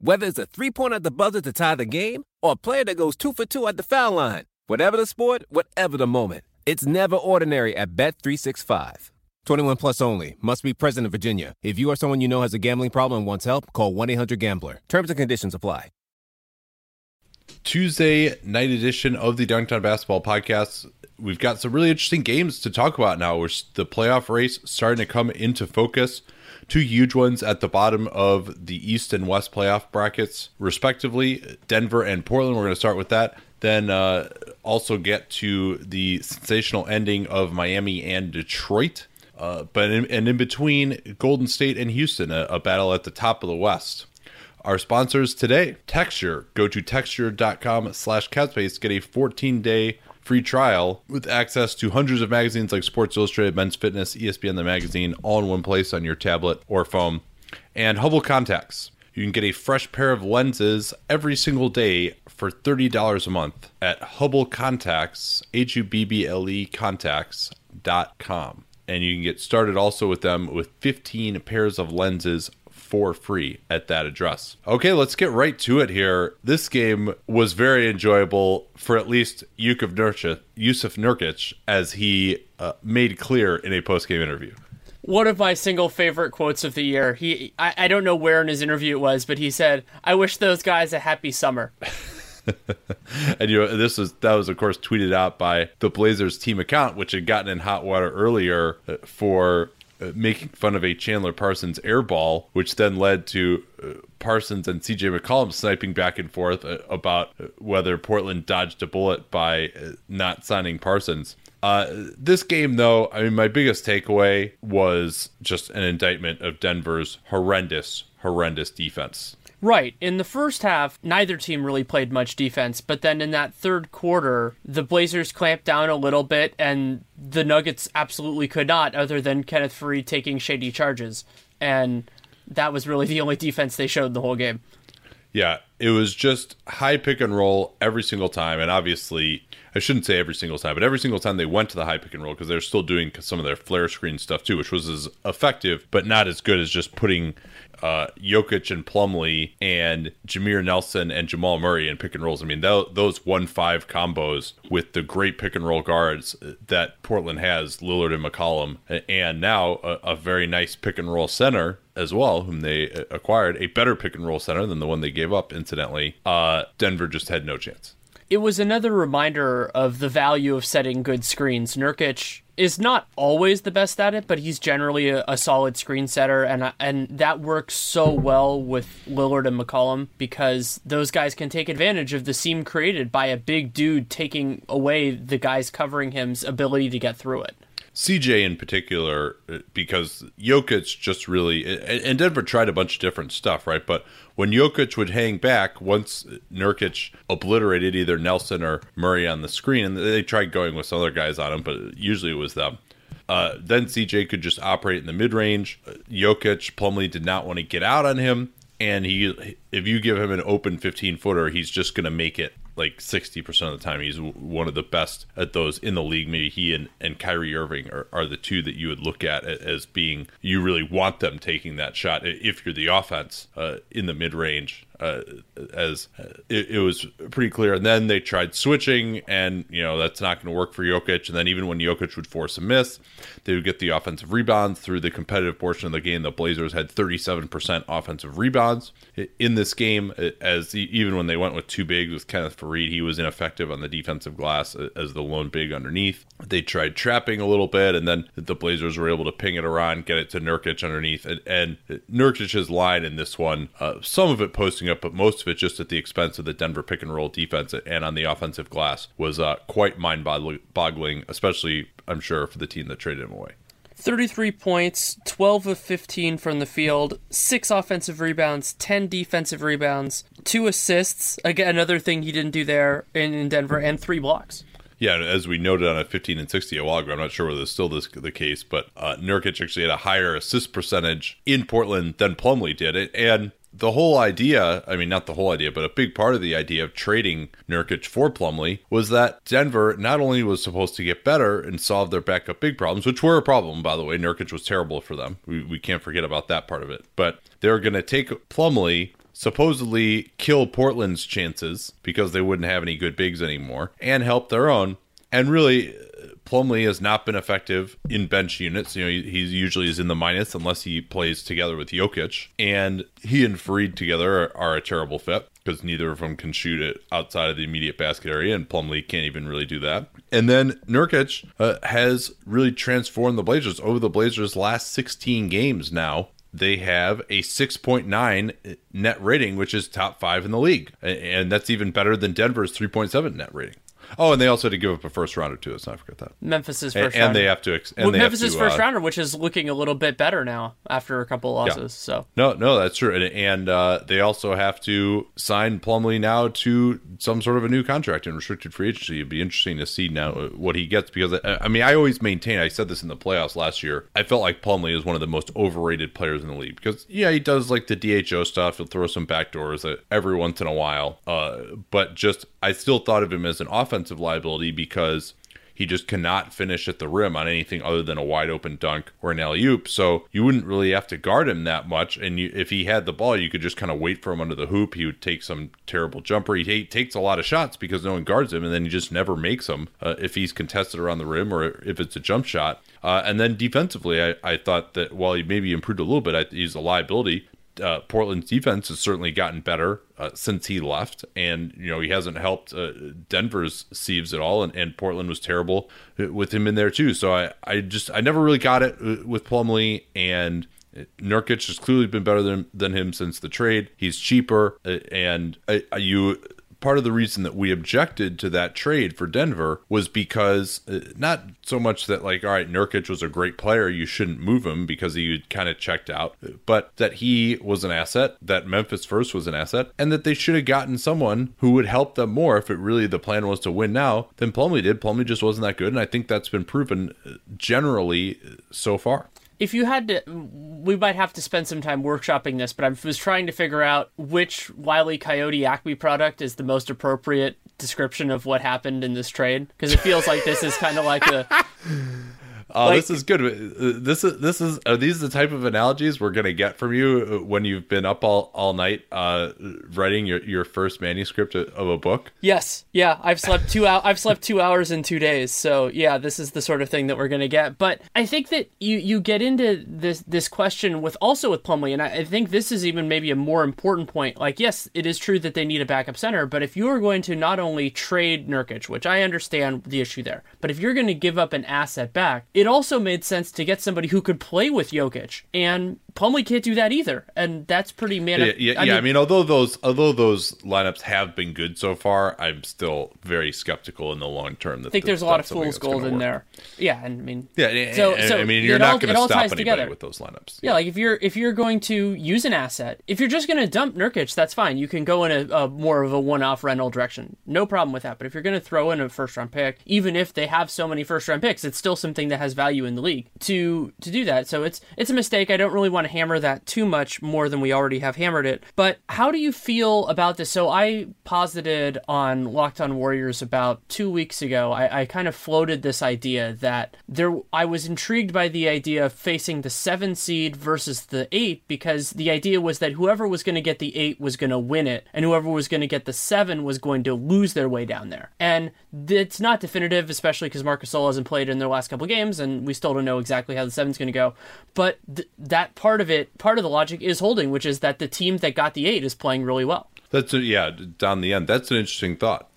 Whether it's a three-pointer at the buzzer to tie the game or a player that goes 2 for 2 at the foul line. Whatever the sport, whatever the moment. It's never ordinary at Bet365. 21 plus only. Must be present in Virginia. If you or someone you know has a gambling problem and wants help, call 1-800-GAMBLER. Terms and conditions apply. Tuesday night edition of the Dunktown Basketball Podcast. We've got some really interesting games to talk about now. The playoff race starting to come into focus. Two huge ones at the bottom of the East and West playoff brackets, respectively. Denver and Portland, we're going to start with that. Then also get to the sensational ending of Miami and Detroit. But in between, Golden State and Houston, a battle at the top of the West. Our sponsors today, Texture. Go to texture.com/capspace to get a 14-day free trial with access to hundreds of magazines like Sports Illustrated, Men's Fitness, ESPN The Magazine, all in one place on your tablet or phone. And Hubble Contacts. You can get a fresh pair of lenses every single day for $30 a month at Hubble Contacts, Hubble contacts.com. And you can get started also with them with 15 pairs of lenses for free at that address. Okay, let's get right to it here. This game was very enjoyable for at least Yusuf Nurkic, as he made clear in a post-game interview. One of my single favorite quotes of the year. I don't know where in his interview it was, but he said, "I wish those guys a happy summer." And that was of course tweeted out by the Blazers team account, which had gotten in hot water earlier for making fun of a Chandler Parsons air ball, which then led to Parsons and CJ McCollum sniping back and forth about whether Portland dodged a bullet by not signing Parsons. This game, though, I mean, my biggest takeaway was just an indictment of Denver's horrendous defense. Right. In the first half, neither team really played much defense. But then in that third quarter, the Blazers clamped down a little bit, and the Nuggets absolutely could not, other than Kenneth Faried taking shady charges. And that was really the only defense they showed the whole game. Yeah, it was just high pick and roll every single time. And obviously, I shouldn't say every single time, but every single time they went to the high pick and roll, because they're still doing some of their flare screen stuff too, which was as effective, but not as good as just putting Jokic and Plumlee and Jameer Nelson and Jamal Murray in pick and rolls. I mean, those 1-5 combos with the great pick and roll guards that Portland has, Lillard and McCollum, and now a very nice pick and roll center as well, whom they acquired, a better pick and roll center than the one they gave up, incidentally. Denver just had no chance. It was another reminder of the value of setting good screens. Nurkic is not always the best at it, but he's generally a solid screen setter, and that works so well with Lillard and McCollum, because those guys can take advantage of the seam created by a big dude taking away the guys covering him's ability to get through it. CJ in particular, because Jokic just really, and Denver tried a bunch of different stuff, right? But when Jokic would hang back, once Nurkic obliterated either Nelson or Murray on the screen, and they tried going with some other guys on him, but usually it was them. Then CJ could just operate in the mid-range. Jokic, Plumlee did not want to get out on him, and if you give him an open 15-footer, he's just going to make it. Like 60% of the time, he's one of the best at those in the league. Maybe he and Kyrie Irving are the two that you would look at as being, you really want them taking that shot if you're the offense in the mid-range, as it was pretty clear. And then they tried switching, and that's not going to work for Jokic. And then even when Jokic would force a miss, they would get the offensive rebounds. Through the competitive portion of the game, the Blazers had 37% offensive rebounds in this game, as even when they went with two bigs with Kenneth Faried, he was ineffective on the defensive glass as the lone big underneath. They tried trapping a little bit, and then the Blazers were able to ping it around, get it to Nurkic underneath, and Nurkic's line in this one, some of it posting up, but most of it just at the expense of the Denver pick and roll defense and on the offensive glass, was quite mind boggling, especially, I'm sure, for the team that traded him away. 33 points, 12 of 15 from the field, 6 offensive rebounds, 10 defensive rebounds, 2 assists, again, another thing he didn't do there in Denver, and 3 blocks. Yeah, as we noted on a 15 and 60 a while ago, I'm not sure whether it's still the case, but Nurkic actually had a higher assist percentage in Portland than Plumlee did. And the whole idea, I mean, not the whole idea, but a big part of the idea of trading Nurkic for Plumlee was that Denver not only was supposed to get better and solve their backup big problems, which were a problem, by the way. Nurkic was terrible for them. We can't forget about that part of it. But they're going to take Plumlee, supposedly kill Portland's chances because they wouldn't have any good bigs anymore, and help their own. And really, Plumlee has not been effective in bench units. You know, he usually is in the minus unless he plays together with Jokic. And he and Faried together are a terrible fit because neither of them can shoot it outside of the immediate basket area, and Plumlee can't even really do that. And then Nurkic has really transformed the Blazers. Over the Blazers' last 16 games now, they have a 6.9 net rating, which is top 5 in the league. And that's even better than Denver's 3.7 net rating. Oh, and they also had to give up a first rounder too. Let's not forget that. Memphis's first rounder. And they have to. First rounder, which is looking a little bit better now after a couple of losses. Yeah. So no, that's true. And they also have to sign Plumlee now to some sort of a new contract in restricted free agency. It'd be interesting to see now what he gets, because I always maintain, I said this in the playoffs last year, I felt like Plumlee is one of the most overrated players in the league because he does like the DHO stuff. He'll throw some backdoors every once in a while, but just I still thought of him as an offensive liability because he just cannot finish at the rim on anything other than a wide open dunk or an alley-oop. So you wouldn't really have to guard him that much. And if he had the ball, you could just kind of wait for him under the hoop. He would take some terrible jumper. He takes a lot of shots because no one guards him, and then he just never makes them if he's contested around the rim or if it's a jump shot. And then defensively, I thought that while he maybe improved a little bit, he's a liability. Portland's defense has certainly gotten better since he left, and he hasn't helped Denver's sieves at all, and Portland was terrible with him in there too. So I never really got it with Plumlee, and Nurkic has clearly been better than him since the trade. He's cheaper, and part of the reason that we objected to that trade for Denver was because not so much that all right, Nurkic was a great player, you shouldn't move him because he kind of checked out, but that he was an asset, that Memphis first was an asset, and that they should have gotten someone who would help them more if it really the plan was to win now than Plumlee did. Plumlee just wasn't that good, and I think that's been proven generally so far. If you had to, we might have to spend some time workshopping this, but I was trying to figure out which Wile E. Coyote Acme product is the most appropriate description of what happened in this trade, because it feels like this is kind of like a... this is good. This is. Are these the type of analogies we're gonna get from you when you've been up all night writing your first manuscript of a book? Yes. Yeah. I've slept 2 hours in 2 days. So yeah, this is the sort of thing that we're gonna get. But I think that you get into this question with Plumlee, and I think this is even maybe a more important point. Yes, it is true that they need a backup center, but if you are going to not only trade Nurkic, which I understand the issue there, but if you're going to give up an asset back, it also made sense to get somebody who could play with Jokic, and Plumlee can't do that either, and that's pretty although those lineups have been good so far, I'm still very skeptical in the long term. I think there's a lot of fool's gold in there. Yeah, and you're not going to stop anybody together with those lineups. Yeah, if you're going to use an asset, if you're just going to dump Nurkic, that's fine. You can go in a more of a one-off rental direction, no problem with that. But if you're going to throw in a first-round pick, even if they have so many first-round picks, it's still something that has value in the league to do that. So it's a mistake. I don't really want to hammer that too much more than we already have hammered it. But how do you feel about this? So I posited on Locked on Warriors about 2 weeks ago, I kind of floated this idea that I was intrigued by the idea of facing the 7 seed versus the 8, because the idea was that whoever was going to get the 8 was going to win it, and whoever was going to get the 7 was going to lose their way down there. And it's not definitive, especially because Marc Gasol hasn't played in their last couple of games, and we still don't know exactly how the 7's going to go. But that part of the logic is holding, which is that the team that got the 8 is playing really well. That's down the end. That's an interesting thought.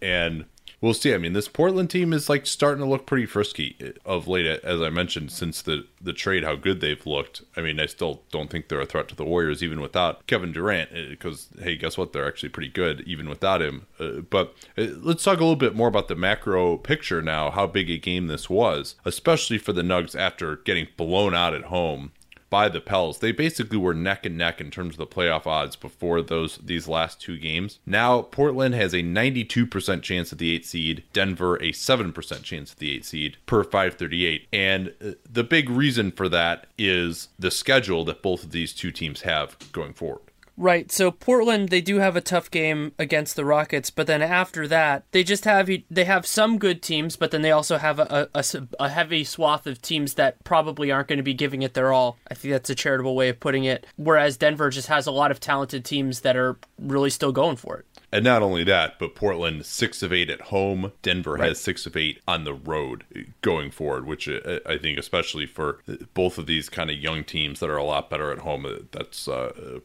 And we'll see. I mean, this Portland team is like starting to look pretty frisky of late, as I mentioned, since the trade, how good they've looked. I mean, I still don't think they're a threat to the Warriors, even without Kevin Durant, because, hey, guess what? They're actually pretty good, even without him. But let's talk a little bit more about the macro picture now, how big a game this was, especially for the Nuggets after getting blown out at home by the Pels. They basically were neck and neck in terms of the playoff odds before these last two games. Now, Portland has a 92% chance at the 8th seed, Denver a 7% chance at the 8th seed per 538. And the big reason for that is the schedule that both of these two teams have going forward. Right, so Portland, they do have a tough game against the Rockets, but then after that, they have some good teams, but then they also have a heavy swath of teams that probably aren't going to be giving it their all. I think that's a charitable way of putting it, whereas Denver just has a lot of talented teams that are really still going for it. And not only that, but Portland 6 of 8 at home. Denver has 6 of 8 on the road going forward, which I think, especially for both of these kind of young teams that are a lot better at home, that's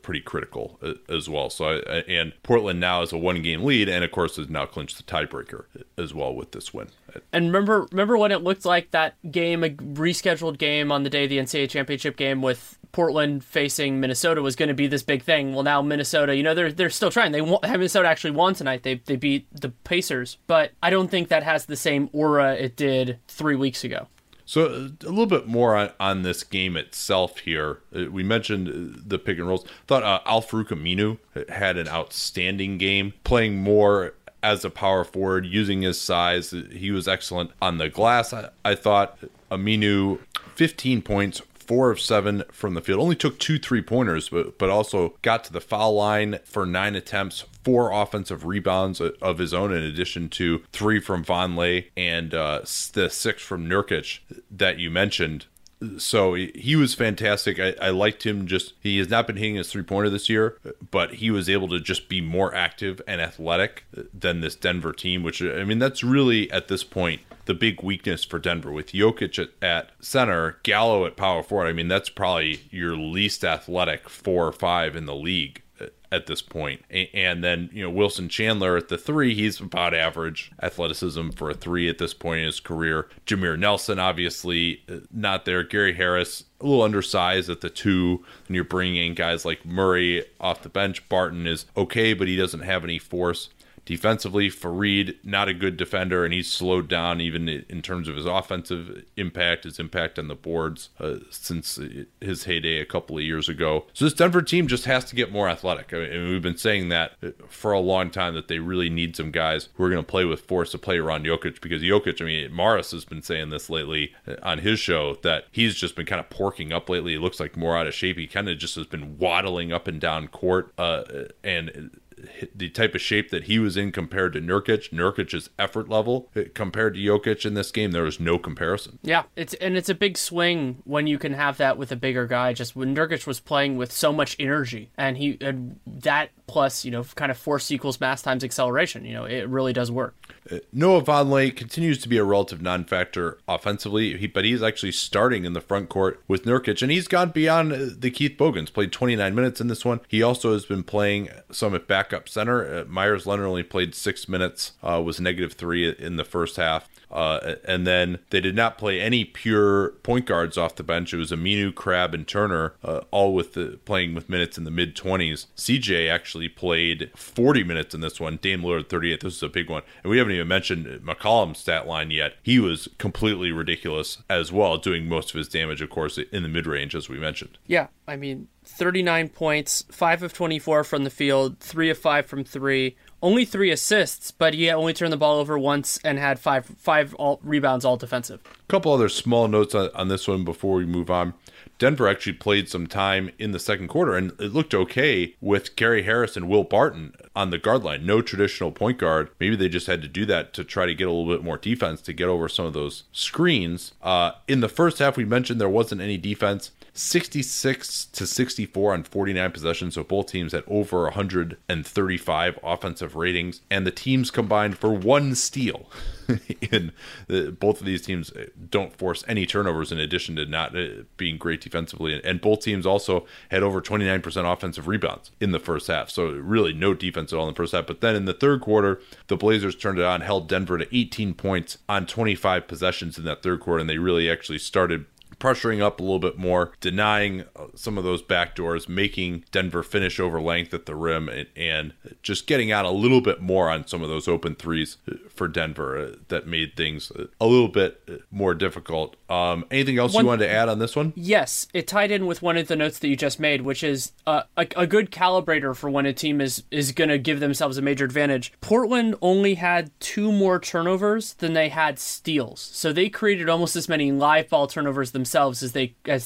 pretty critical as well. So, and Portland now is a 1-game lead, and of course has now clinched the tiebreaker as well with this win. And remember when it looked like that game, a rescheduled game on the day of the NCAA championship game with Portland facing Minnesota, was going to be this big thing. Well, now Minnesota, they're still trying. Minnesota actually won tonight. They beat the Pacers, but I don't think that has the same aura it did 3 weeks ago. So a little bit more on this game itself here. We mentioned the pick and rolls. Thought Al-Farouq Aminu had an outstanding game, playing more as a power forward, using his size. He was excellent on the glass. I thought Aminu, 15 points, 4 of 7 from the field. Only took 2 3-pointers, but also got to the foul line for 9 attempts, 4 offensive rebounds of his own, in addition to 3 from Vonleh and the 6 from Nurkic that you mentioned. So he was fantastic. I liked him. He has not been hitting his 3-pointer this year, but he was able to just be more active and athletic than this Denver team, which, I mean, that's really at this point the big weakness for Denver, with Jokic at center, Gallo at power forward. I mean, that's probably your least athletic 4 or 5 in the league at this point. And then, Wilson Chandler at the 3, he's about average athleticism for a 3 at this point in his career. Jameer Nelson, obviously not there. Gary Harris, a little undersized at the 2, and you're bringing in guys like Murray off the bench. Barton is okay, but he doesn't have any force. Defensively, Faried, not a good defender, and he's slowed down even in terms of his offensive impact, his impact on the boards since his heyday a couple of years ago. So this Denver team just has to get more athletic. I mean, we've been saying that for a long time, that they really need some guys who are going to play with force to play around Jokic, because Jokic, Morris has been saying this lately on his show, that he's just been kind of porking up lately. He looks like more out of shape. He kind of just has been waddling up and down court, and the type of shape that he was in compared to Nurkic's effort level compared to Jokic in this game, there was no comparison. Yeah, it's a big swing when you can have that with a bigger guy. Just when Nurkic was playing with so much energy, and he and that plus kind of force equals mass times acceleration, it really does work. Noah Vonleh continues to be a relative non-factor offensively, but he's actually starting in the front court with Nurkic, and he's gone beyond the Keith Bogans. Played 29 minutes in this one. He also has been playing some at backup center. Myers Leonard only played 6 minutes, was -3 in the first half. And then they did not play any pure point guards off the bench. It was Aminu, Crabbe, and Turner, all with playing with minutes in the mid-20s. CJ actually played 40 minutes in this one. Dame Lillard, 38. This is a big one. And we haven't even mentioned McCollum's stat line yet. He was completely ridiculous as well, doing most of his damage, of course, in the mid-range, as we mentioned. Yeah, 39 points, 5 of 24 from the field, 3 of 5 from 3. Only 3 assists, but he only turned the ball over once and had five all rebounds, all defensive. A couple other small notes on this one before we move on. Denver actually played some time in the second quarter, and it looked okay with Gary Harris and Will Barton on the guard line. No traditional point guard. Maybe they just had to do that to try to get a little bit more defense to get over some of those screens. In the first half, we mentioned there wasn't any defense. 66 to 64 on 49 possessions. So both teams had over 135 offensive ratings, and the teams combined for one steal. Both of these teams don't force any turnovers in addition to not being great defensively. And both teams also had over 29% offensive rebounds in the first half. So really no defense at all in the first half. But then in the third quarter, the Blazers turned it on, held Denver to 18 points on 25 possessions in that third quarter. And they really actually started pressuring up a little bit more, denying some of those backdoors, making Denver finish over length at the rim, and just getting out a little bit more on some of those open threes for Denver that made things a little bit more difficult. Anything else you wanted to add on this one? Yes, it tied in with one of the notes that you just made, which is a good calibrator for when a team is going to give themselves a major advantage. Portland only had two more turnovers than they had steals, so they created almost as many live ball turnovers themselves as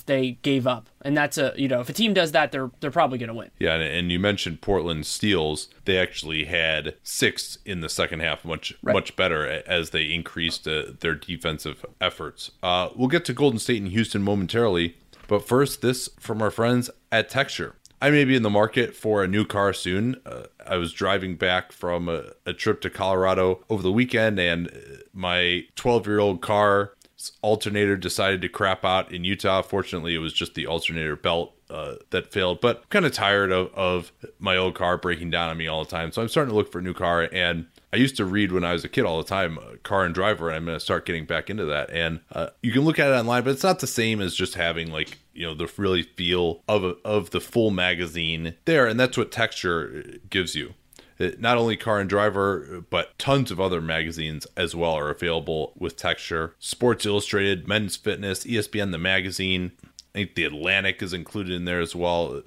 they gave up. And that's if a team does that, they're probably going to win. Yeah, and you mentioned Portland steals. They actually had six in the second half, much better as they increased their defensive efforts. We'll get to Golden State and Houston momentarily, but first, this from our friends at Texture. I may be in the market for a new car soon. I was driving back from a trip to Colorado over the weekend, and my 12-year-old car alternator decided to crap out in Utah. Fortunately, it was just the alternator belt that failed, but I'm kind of tired of my old car breaking down on me all the time. So I'm starting to look for a new car, and I used to read when I was a kid all the time, Car and Driver, and I'm going to start getting back into that. And you can look at it online, but it's not the same as just having the really feel of the full magazine there. And that's what Texture gives you. Not only Car and Driver, but tons of other magazines as well are available with Texture. Sports Illustrated, Men's Fitness, ESPN, The Magazine. I think The Atlantic is included in there as well.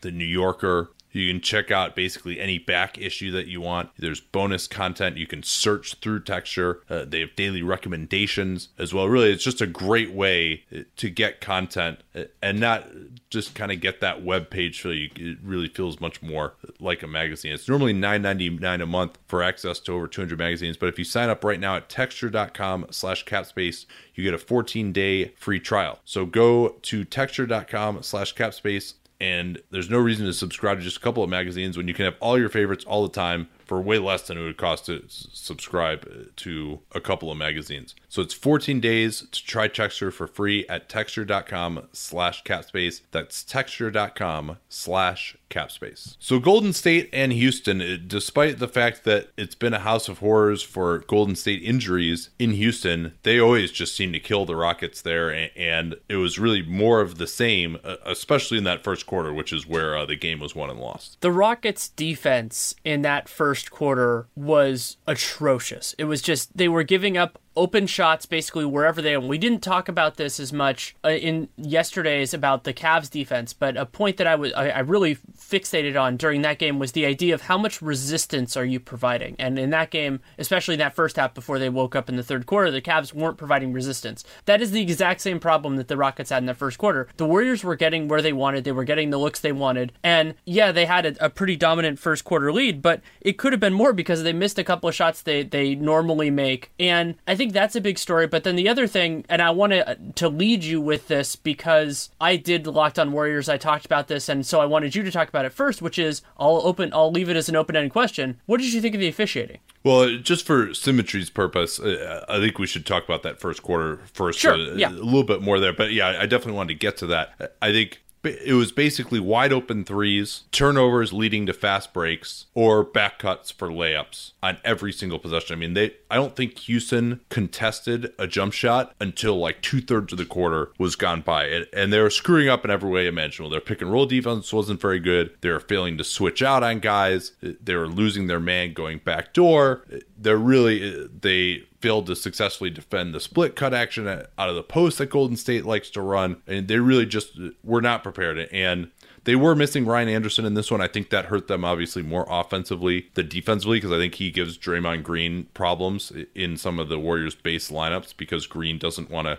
The New Yorker. You can check out basically any back issue that you want. There's bonus content. You can search through Texture. They have daily recommendations as well. Really, it's just a great way to get content and not just kind of get that web page feel. It really feels much more like a magazine. It's normally $9.99 a month for access to over 200 magazines. But if you sign up right now at texture.com/capspace, you get a 14-day free trial. So go to texture.com/capspace. And there's no reason to subscribe to just a couple of magazines when you can have all your favorites all the time for way less than it would cost to subscribe to a couple of magazines. So it's 14 days to try Texture for free at texture.com/capspace. That's texture.com/capspace. So Golden State and Houston, despite the fact that it's been a house of horrors for Golden State injuries in Houston, they always just seem to kill the Rockets there. And it was really more of the same, especially in that first quarter, which is where the game was won and lost. The Rockets defense in that first quarter was atrocious. It was just, they were giving up open shots basically wherever they went. We didn't talk about this as much in yesterday's about the Cavs defense, but a point that I really fixated on during that game was the idea of how much resistance are you providing. And in that game, especially in that first half before they woke up in the third quarter, the Cavs weren't providing resistance. That is the exact same problem that the Rockets had in that first quarter. The Warriors were getting where they wanted. They were getting the looks they wanted. And yeah, they had a pretty dominant first quarter lead, but it could have been more because they missed a couple of shots they normally make. And I think that's a big story. But then the other thing, and I want to lead you with this because I did Locked on Warriors. I talked about this, and so I wanted you to talk about it first, which is I'll leave it as an open-ended question. What did you think of the officiating? Well, just for symmetry's purpose, I think we should talk about that first quarter first. Sure, yeah. A little bit more there. But yeah, I definitely wanted to get to that. I think it was basically wide open threes, turnovers leading to fast breaks, or back cuts for layups on every single possession. I mean, I don't think Houston contested a jump shot until like 2/3 of the quarter was gone by. And they were screwing up in every way imaginable. Their pick and roll defense wasn't very good. They were failing to switch out on guys. They were losing their man going back door. They failed to successfully defend the split cut action out of the post that Golden State likes to run, and they really just were not prepared. And they were missing Ryan Anderson in this one. I think that hurt them obviously more offensively than defensively, because I think he gives Draymond Green problems in some of the Warriors base lineups, because Green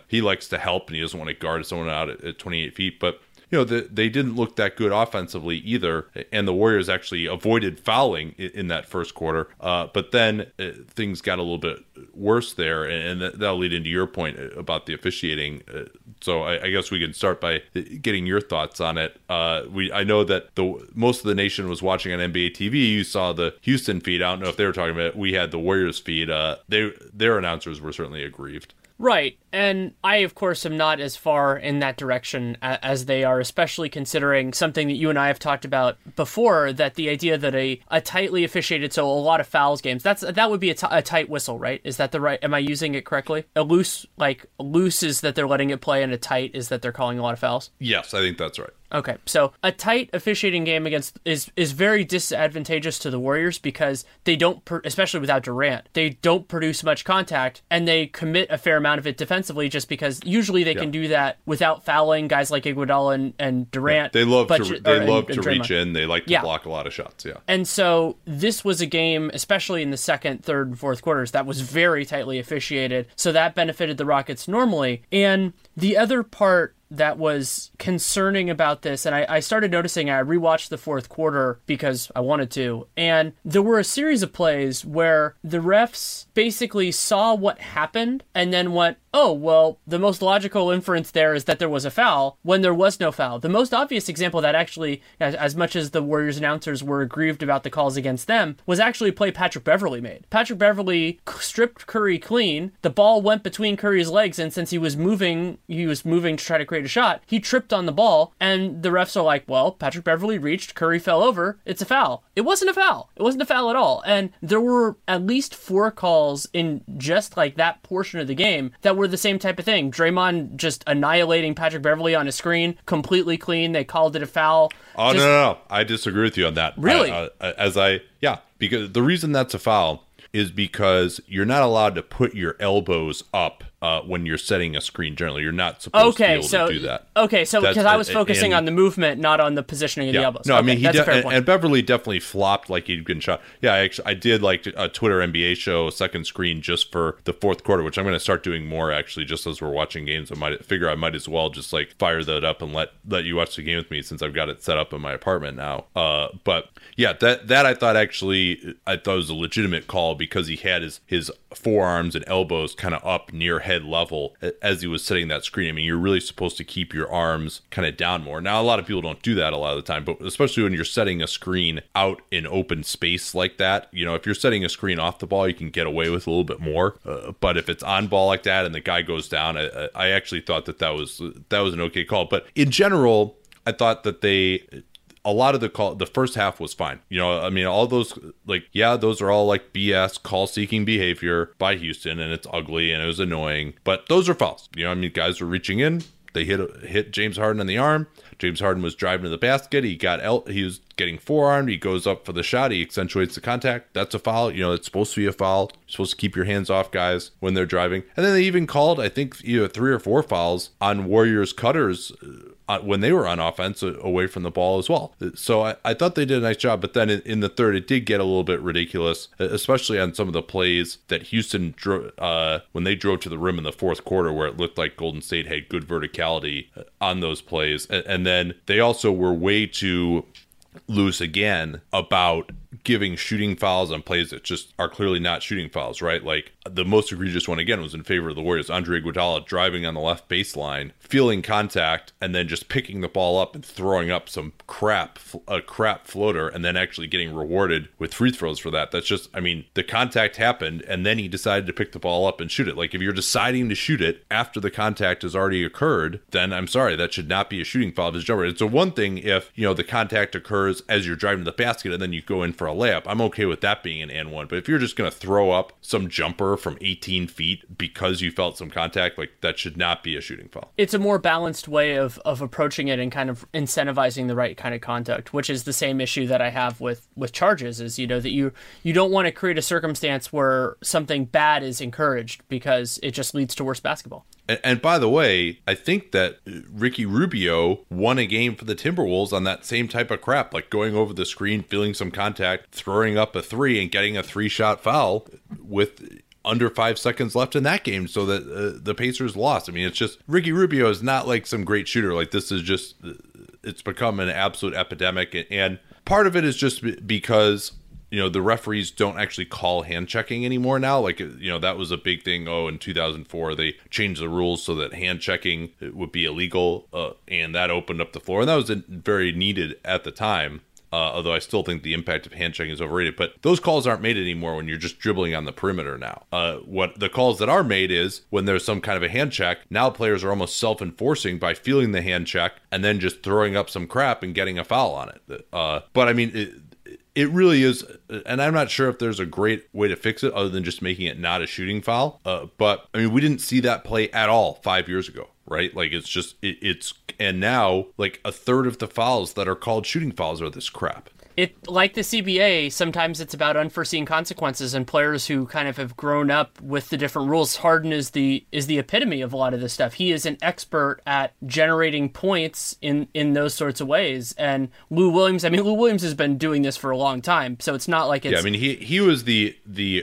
he likes to help and he doesn't want to guard someone out at 28 feet. But they didn't look that good offensively either, and the Warriors actually avoided fouling in that first quarter. But then things got a little bit worse there, and that'll lead into your point about the officiating. So I guess we can start by getting your thoughts on it. I know that most of the nation was watching on NBA TV. You saw the Houston feed. I don't know if they were talking about it. We had the Warriors feed. Their announcers were certainly aggrieved. Right, and I, of course, am not as far in that direction as they are, especially considering something that you and I have talked about before, that the idea that a tightly officiated, so a lot of fouls games, that would be a tight whistle, right? Is that the right, am I using it correctly? A loose, loose is that they're letting it play, and a tight is that they're calling a lot of fouls? Yes, I think that's right. Okay, so a tight officiating game against is very disadvantageous to the Warriors because they don't, especially without Durant, they don't produce much contact, and they commit a fair amount of it defensively just because usually they can do that without fouling guys like Iguodala and Durant. Yeah, they love to reach in. They like to block a lot of shots, And so this was a game, especially in the second, third, and fourth quarters, that was very tightly officiated, so that benefited the Rockets normally. And the other part that was concerning about this, and I started noticing, I rewatched the fourth quarter because I wanted to, and there were a series of plays where the refs basically saw what happened and then went, oh, well, the most logical inference there is that there was a foul when there was no foul. The most obvious example that actually, as much as the Warriors announcers were aggrieved about the calls against them, was actually a play Patrick Beverly made. Patrick Beverly stripped Curry clean. The ball went between Curry's legs, and since he was moving to try to create a shot, he tripped on the ball, and the refs are like, well, Patrick Beverly reached, Curry fell over, it's a foul. It wasn't a foul. It wasn't a foul at all. And there were at least four calls in just that portion of the game that were the same type of thing. Draymond just annihilating Patrick Beverly on a screen, completely clean. They called it a foul. Oh, no. I disagree with you on that. Really? Because the reason that's a foul is because you're not allowed to put your elbows up when you're setting a screen. Generally, you're not supposed to do that. Okay, so because I was focusing on the movement, not on the positioning of the elbows. No, okay, I mean, that's a fair point. And Beverly definitely flopped like he'd been shot. Yeah, I did a Twitter NBA show, second screen, just for the fourth quarter, which I'm going to start doing more, actually, just as we're watching games. I might as well just fire that up and let you watch the game with me since I've got it set up in my apartment now. But yeah, that I thought was a legitimate call because he had his forearms and elbows kind of up near head level as he was setting that screen. I mean, you're really supposed to keep your arms kind of down more. Now, a lot of people don't do that a lot of the time, but especially when you're setting a screen out in open space like that, if you're setting a screen off the ball, you can get away with a little bit more. But if it's on ball like that and the guy goes down, I actually thought that was an okay call. But in general, I thought that a lot of the first half was fine. I mean, all those, those are all BS call-seeking behavior by Houston, and it's ugly and it was annoying, but those are fouls. I mean, guys were reaching in. They hit James Harden on the arm. James Harden was driving to the basket. He was getting forearmed. He goes up for the shot. He accentuates the contact. That's a foul. It's supposed to be a foul. You're supposed to keep your hands off guys when they're driving. And then they even called, I think, either three or four fouls on Warriors cutters when they were on offense away from the ball as well. So I thought they did a nice job. But then in the third, it did get a little bit ridiculous, especially on some of the plays that Houston drew when they drove to the rim in the fourth quarter, where it looked like Golden State had good verticality on those plays. And then they also were way too loose again about giving shooting fouls on plays that just are clearly not shooting fouls, right? The most egregious one, again, was in favor of the Warriors. Andre Iguodala driving on the left baseline, feeling contact, and then just picking the ball up and throwing up some crap floater, and then actually getting rewarded with free throws for that. That's just, I mean, the contact happened, and then he decided to pick the ball up and shoot it. If you're deciding to shoot it after the contact has already occurred, then I'm sorry, that should not be a shooting foul of his jumper. It's one thing if, the contact occurs as you're driving to the basket, and then you go in for a layup. I'm okay with that being an and one, but if you're just going to throw up some jumper from 18 feet because you felt some contact, that should not be a shooting foul. It's a more balanced way of approaching it and kind of incentivizing the right kind of conduct, which is the same issue that I have with charges is, that you don't want to create a circumstance where something bad is encouraged because it just leads to worse basketball. And by the way, I think that Ricky Rubio won a game for the Timberwolves on that same type of crap, going over the screen, feeling some contact, throwing up a three and getting a three-shot foul with under 5 seconds left in that game, so that the Pacers lost. I mean, it's just Ricky Rubio is not some great shooter. This is just, it's become an absolute epidemic. And part of it is just because you know, the referees don't actually call hand checking anymore now. Like, you know, that was a big thing. Oh, in 2004, they changed the rules so that hand checking would be illegal. And that opened up the floor. And that was very needed at the time. Although I still think the impact of hand checking is overrated, but those calls aren't made anymore when you're just dribbling on the perimeter now. What the calls that are made is when there's some kind of a hand check, now players are almost self-enforcing by feeling the hand check and then just throwing up some crap and getting a foul on it. But I mean, it really is, and I'm not sure if there's a great way to fix it other than just making it not a shooting foul. But I mean, we didn't see that play at all 5 years ago, right? Like it's just, it's, and now like a third of the fouls that are called shooting fouls are this crap. It, like the CBA, sometimes it's about unforeseen consequences, and players who kind of have grown up with the different rules. Harden is the epitome of a lot of this stuff. He is an expert at generating points in those sorts of ways. And Lou Williams has been doing this for a long time, so it's not like it's... Yeah, I mean, he was the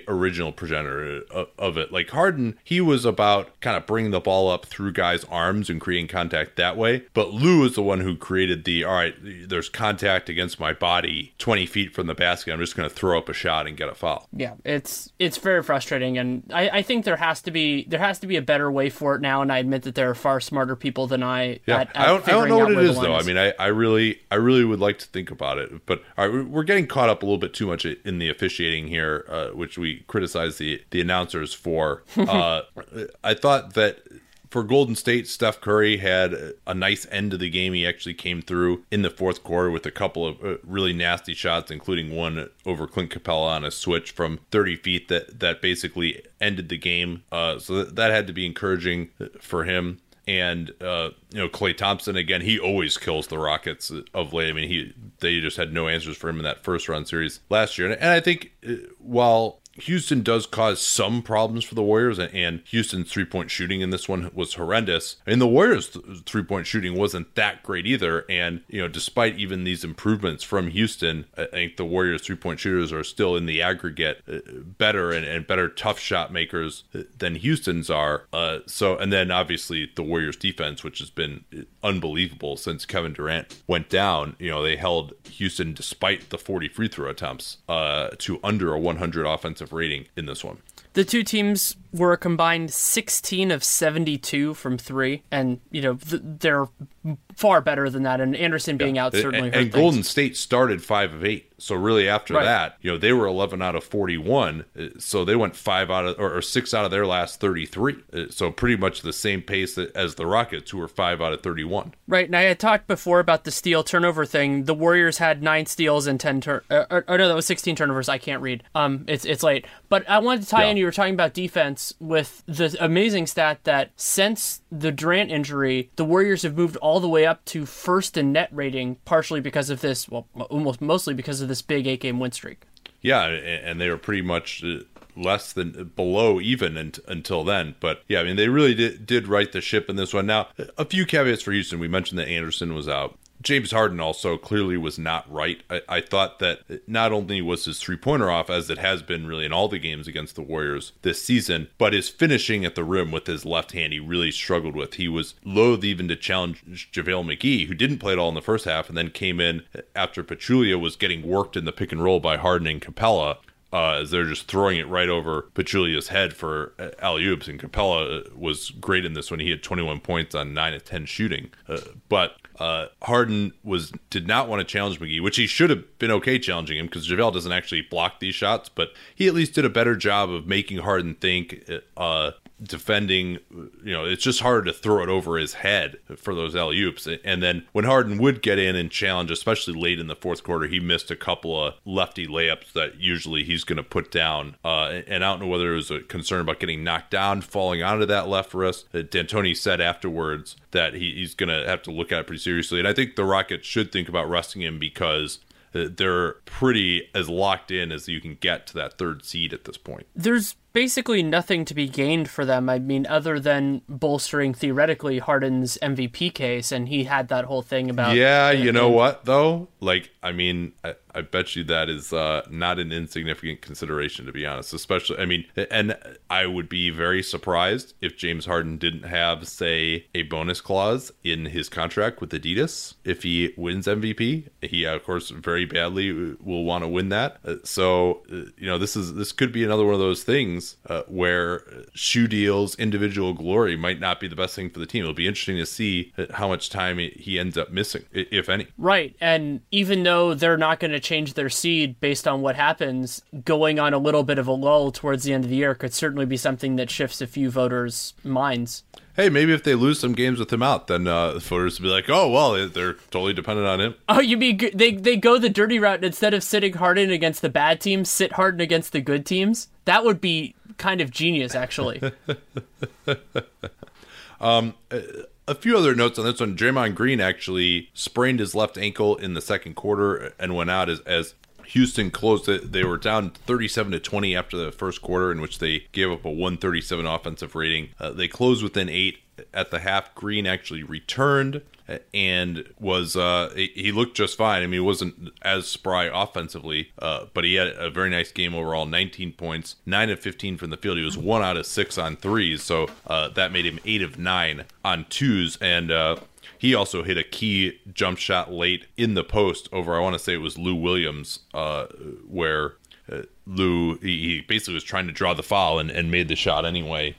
original progenitor of it. Like Harden, he was about kind of bringing the ball up through guys' arms and creating contact that way. But Lou is the one who created the, all right, there's contact against my body 20 feet from the basket, I'm just going to throw up a shot and get a foul. Yeah, it's very frustrating, and I think there has to be a better way for it now, and I admit that there are far smarter people than I. Yeah, I don't know what it is though. I mean, I really would like to think about it, but all right, we're getting caught up a little bit too much in the officiating here, which we criticize the announcers for. I thought that for Golden State, Steph Curry had a nice end to the game. He actually came through in the fourth quarter with a couple of really nasty shots, including one over Clint Capela on a switch from 30 feet that basically ended the game. So that had to be encouraging for him. And, you know, Klay Thompson, again, he always kills the Rockets of late. I mean, they just had no answers for him in that first round series last year. And I think while Houston does cause some problems for the Warriors, and Houston's three-point shooting in this one was horrendous, and the Warriors' three-point shooting wasn't that great either. And, you know, despite even these improvements from Houston, I think the Warriors' three-point shooters are still in the aggregate better and better tough shot makers than Houston's are. So, and then obviously the Warriors' defense, which has been unbelievable since Kevin Durant went down. You know, they held Houston, despite the 40 free throw attempts, to under a 100 offensive rating in this one. The two teams were a combined 16 of 72 from three, and you know they're far better than that. And Anderson being out certainly hurt. And Golden State started 5 of 8, so really after that, you know, they were 11 out of 41, so they went 6 out of their last 33. So pretty much the same pace as the Rockets, who were 5 out of 31. Right. And I had talked before about the steal turnover thing. The Warriors had 9 steals and 10 that was 16 turnovers. I can't read. It's late. But I wanted to tie in. You were talking about defense with the amazing stat that since the Durant injury, the Warriors have moved all the way up to first in net rating, partially because of this, well, almost mostly because of this big 8-game win streak. Yeah, and they were pretty much less than below even until then. But yeah, I mean, they really did right the ship in this one. Now, a few caveats for Houston. We mentioned that Anderson was out. James Harden also clearly was not right. I thought that not only was his three-pointer off, as it has been really in all the games against the Warriors this season, but his finishing at the rim with his left hand he really struggled with. He was loath even to challenge JaVale McGee, who didn't play at all in the first half and then came in after Pachulia was getting worked in the pick and roll by Harden and Capela. As they're just throwing it right over Pachulia's head for alley-oops, and Capela was great in this one. He had 21 points on 9 of 10 shooting. But Harden did not want to challenge McGee, which he should have been okay challenging him because JaVale doesn't actually block these shots, but he at least did a better job of making Harden think, defending. You know, it's just harder to throw it over his head for those alley-oops. And then when Harden would get in and challenge, especially late in the fourth quarter, he missed a couple of lefty layups that usually he's going to put down. And I don't know whether it was a concern about getting knocked down, falling onto that left wrist. D'Antoni said afterwards that he's going to have to look at it pretty seriously. And I think the Rockets should think about resting him because they're pretty as locked in as you can get to that third seed at this point. There's basically nothing to be gained for them. I mean, other than bolstering theoretically Harden's MVP case, and he had that whole thing about. Yeah, you know what though? Like, I mean, I bet you that is not an insignificant consideration, to be honest. Especially, I mean, and I would be very surprised if James Harden didn't have, say, a bonus clause in his contract with Adidas if he wins MVP. He, of course, very badly will want to win that. So, you know, this could be another one of those things where shoe deals, individual glory might not be the best thing for the team. It'll be interesting to see how much time he ends up missing, if any. Right, and even though they're not going to change their seed based on what happens, going on a little bit of a lull towards the end of the year could certainly be something that shifts a few voters' minds. Hey, maybe if they lose some games with him out, then voters will be like, oh, well, they're totally dependent on him. Oh, you mean they go the dirty route, and instead of sitting Harden against the bad teams, sit Harden against the good teams? That would be kind of genius, actually. A few other notes on this one. Draymond Green actually sprained his left ankle in the second quarter and went out as Houston closed it. They were down 37-20 after the first quarter, in which they gave up a 137 offensive rating. They closed within 8 at the half. Green actually returned and was he looked just fine. I mean, he wasn't as spry offensively, but he had a very nice game overall. 19 points, 9 of 15 from the field. He was 1 out of 6 on threes, so that made him 8 of 9 on twos. And he also hit a key jump shot late in the post over, I want to say it was Lou Williams, where Lou, he basically was trying to draw the foul and made the shot anyway.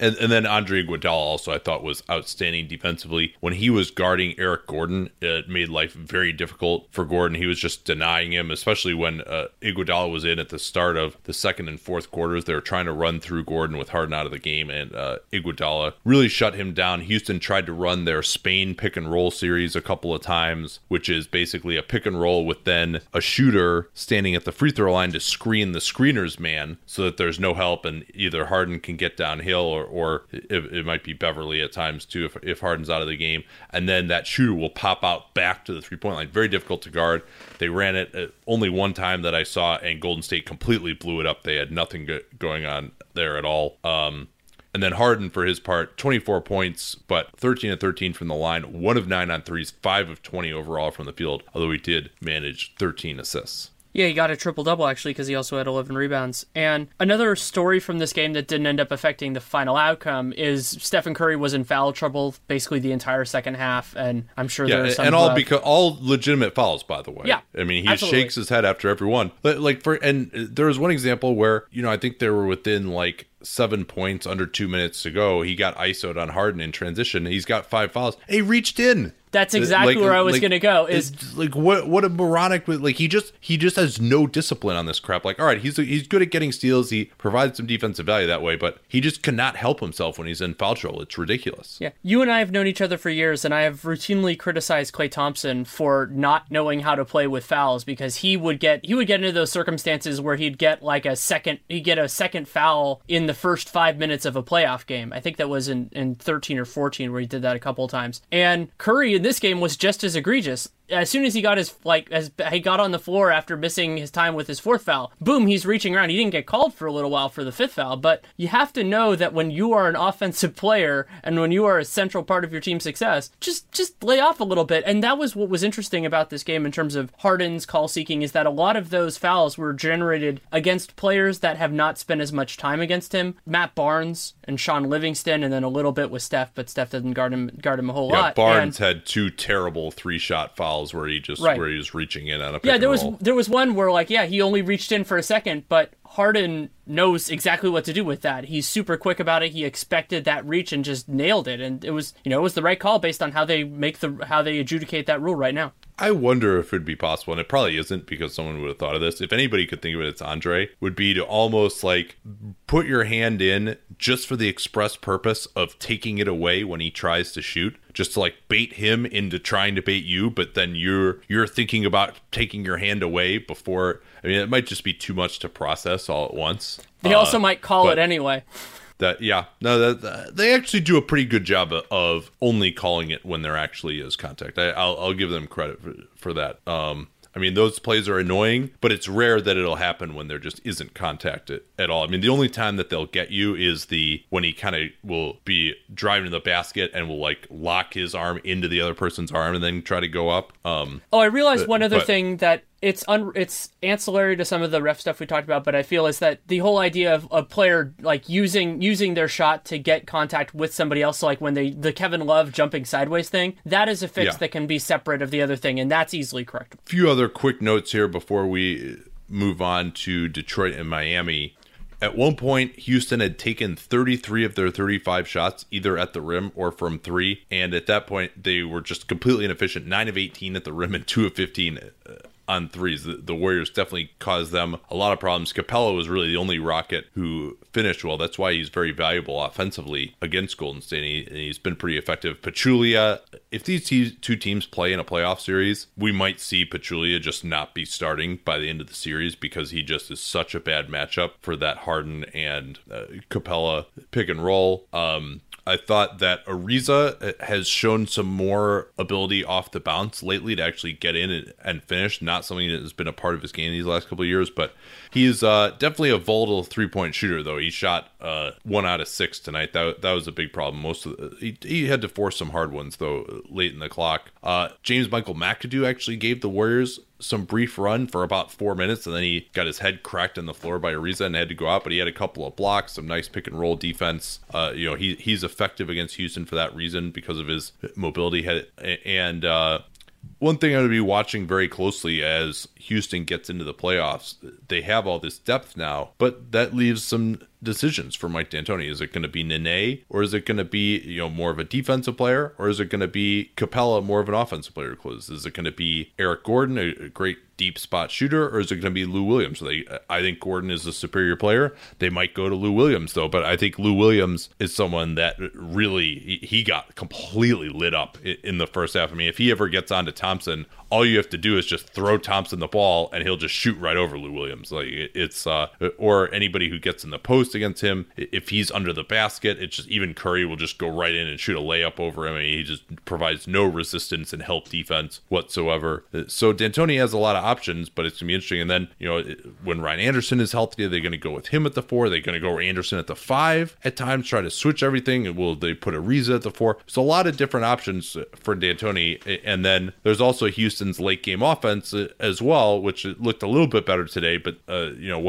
And then Andre Iguodala also, I thought, was outstanding defensively. When he was guarding Eric Gordon, it made life very difficult for Gordon. He was just denying him, especially when Iguodala was in at the start of the second and fourth quarters. They were trying to run through Gordon with Harden out of the game, and Iguodala really shut him down. Houston tried to run their Spain pick and roll series a couple of times, which is basically a pick and roll with then a shooter standing at the free throw line to screen the screener's man so that there's no help, and either Harden can get downhill or it might be Beverly at times too if Harden's out of the game, and then that shooter will pop out back to the three-point line. Very difficult to guard. They ran it only one time that I saw, and Golden State completely blew it up. They had nothing going on there at all. And then Harden, for his part, 24 points, but 13 of 13 from the line, 1 of 9 on threes, 5 of 20 overall from the field, although he did manage 13 assists. Yeah, he got a triple-double, actually, because he also had 11 rebounds. And another story from this game that didn't end up affecting the final outcome is Stephen Curry was in foul trouble basically the entire second half, and I'm sure there are some... And all legitimate fouls, by the way. Yeah, I mean, he absolutely shakes his head after every one. And there was one example where, you know, I think they were within, 7 points under 2 minutes to go. He got ISO'd on Harden in transition. He's got 5 fouls. He reached in. That's exactly where I was going to go. Is what a moronic! He just has no discipline on this crap. All right, he's good at getting steals. He provides some defensive value that way, but he just cannot help himself when he's in foul trouble. It's ridiculous. Yeah, you and I have known each other for years, and I have routinely criticized Klay Thompson for not knowing how to play with fouls, because he would get into those circumstances where he'd get a second foul in the first 5 minutes of a playoff game. I think that was in 13 or 14 where he did that a couple of times. And Curry in this game was just as egregious. As soon as he got as he got on the floor after missing his time with his fourth foul, boom, he's reaching around. He didn't get called for a little while for the fifth foul, but you have to know that when you are an offensive player and when you are a central part of your team's success, just lay off a little bit. And that was what was interesting about this game in terms of Harden's call seeking, is that a lot of those fouls were generated against players that have not spent as much time against him. Matt Barnes and Sean Livingston, and then a little bit with Steph, but Steph doesn't guard him a whole lot. Barnes had 2 terrible 3-shot fouls where he just right. where he was reaching in on a pick and roll. There was one where he only reached in for a second, but Harden knows exactly what to do with that. He's super quick about it. He expected that reach and just nailed it, and it was the right call based on how they adjudicate that rule right now. I wonder if it'd be possible, and it probably isn't because someone would have thought of this. If anybody could think of it, it's Andre, would be to almost put your hand in just for the express purpose of taking it away when he tries to shoot, just to bait him into trying to bait you, but then you're thinking about taking your hand away before. I mean, it might just be too much to process all at once. They also might call it anyway. They actually do a pretty good job of only calling it when there actually is contact. I'll give them credit for that. I mean, those plays are annoying, but it's rare that it'll happen when there just isn't contact at all. I mean, the only time that they'll get you is when he kind of will be driving to the basket and will like lock his arm into the other person's arm and then try to go up. I realized one other thing that it's ancillary to some of the ref stuff we talked about, but I feel is that the whole idea of a player like using their shot to get contact with somebody else, so like when the Kevin Love jumping sideways thing, that is a fix that can be separate of the other thing, and that's easily correct. A few other quick notes here before we move on to Detroit and Miami. At one point, Houston had taken 33 of their 35 shots, either at the rim or from three, and at that point, they were just completely inefficient, 9 of 18 at the rim and 2 of 15 on threes. The Warriors definitely caused them a lot of problems. Capela was really the only Rocket who finished well. That's why he's very valuable offensively against Golden State, and he's been pretty effective. Pachulia, if these two teams play in a playoff series, we might see Pachulia just not be starting by the end of the series because he just is such a bad matchup for that Harden and Capela pick and roll. I thought that Ariza has shown some more ability off the bounce lately to actually get in and finish. Not something that has been a part of his game these last couple of years, but he's definitely a volatile three-point shooter, though. He shot 1 out of 6 tonight. That was a big problem. He had to force some hard ones, though, late in the clock. James Michael McAdoo actually gave the Warriors some brief run for about 4 minutes, and then he got his head cracked on the floor by Ariza and had to go out, but he had a couple of blocks, some nice pick and roll defense. He's effective against Houston for that reason because of his mobility. One thing I'm going to be watching very closely as Houston gets into the playoffs, they have all this depth now, but that leaves some decisions for Mike D'Antoni. Is it going to be Nene, or is it going to be more of a defensive player, or is it going to be Capela, more of an offensive player to close? Is it going to be Eric Gordon, a great deep spot shooter, or is it going to be Lou Williams? I think Gordon is a superior player. They might go to Lou Williams, though, but I think Lou Williams is someone that really, he got completely lit up in the first half. I mean, if he ever gets onto Thompson, all you have to do is just throw Thompson the ball and he'll just shoot right over Lou Williams. Like or anybody who gets in the post against him, if he's under the basket, it's just even Curry will just go right in and shoot a layup over him, and he just provides no resistance and help defense whatsoever. So D'Antoni has a lot of options, but it's gonna be interesting. And then when Ryan Anderson is healthy, they're gonna go with him at the 4. They're gonna go Anderson at the 5 at times, try to switch everything. Will they put Ariza at the 4? There's a lot of different options for D'Antoni, and then there's also Houston's late game offense as well, which looked a little bit better today, but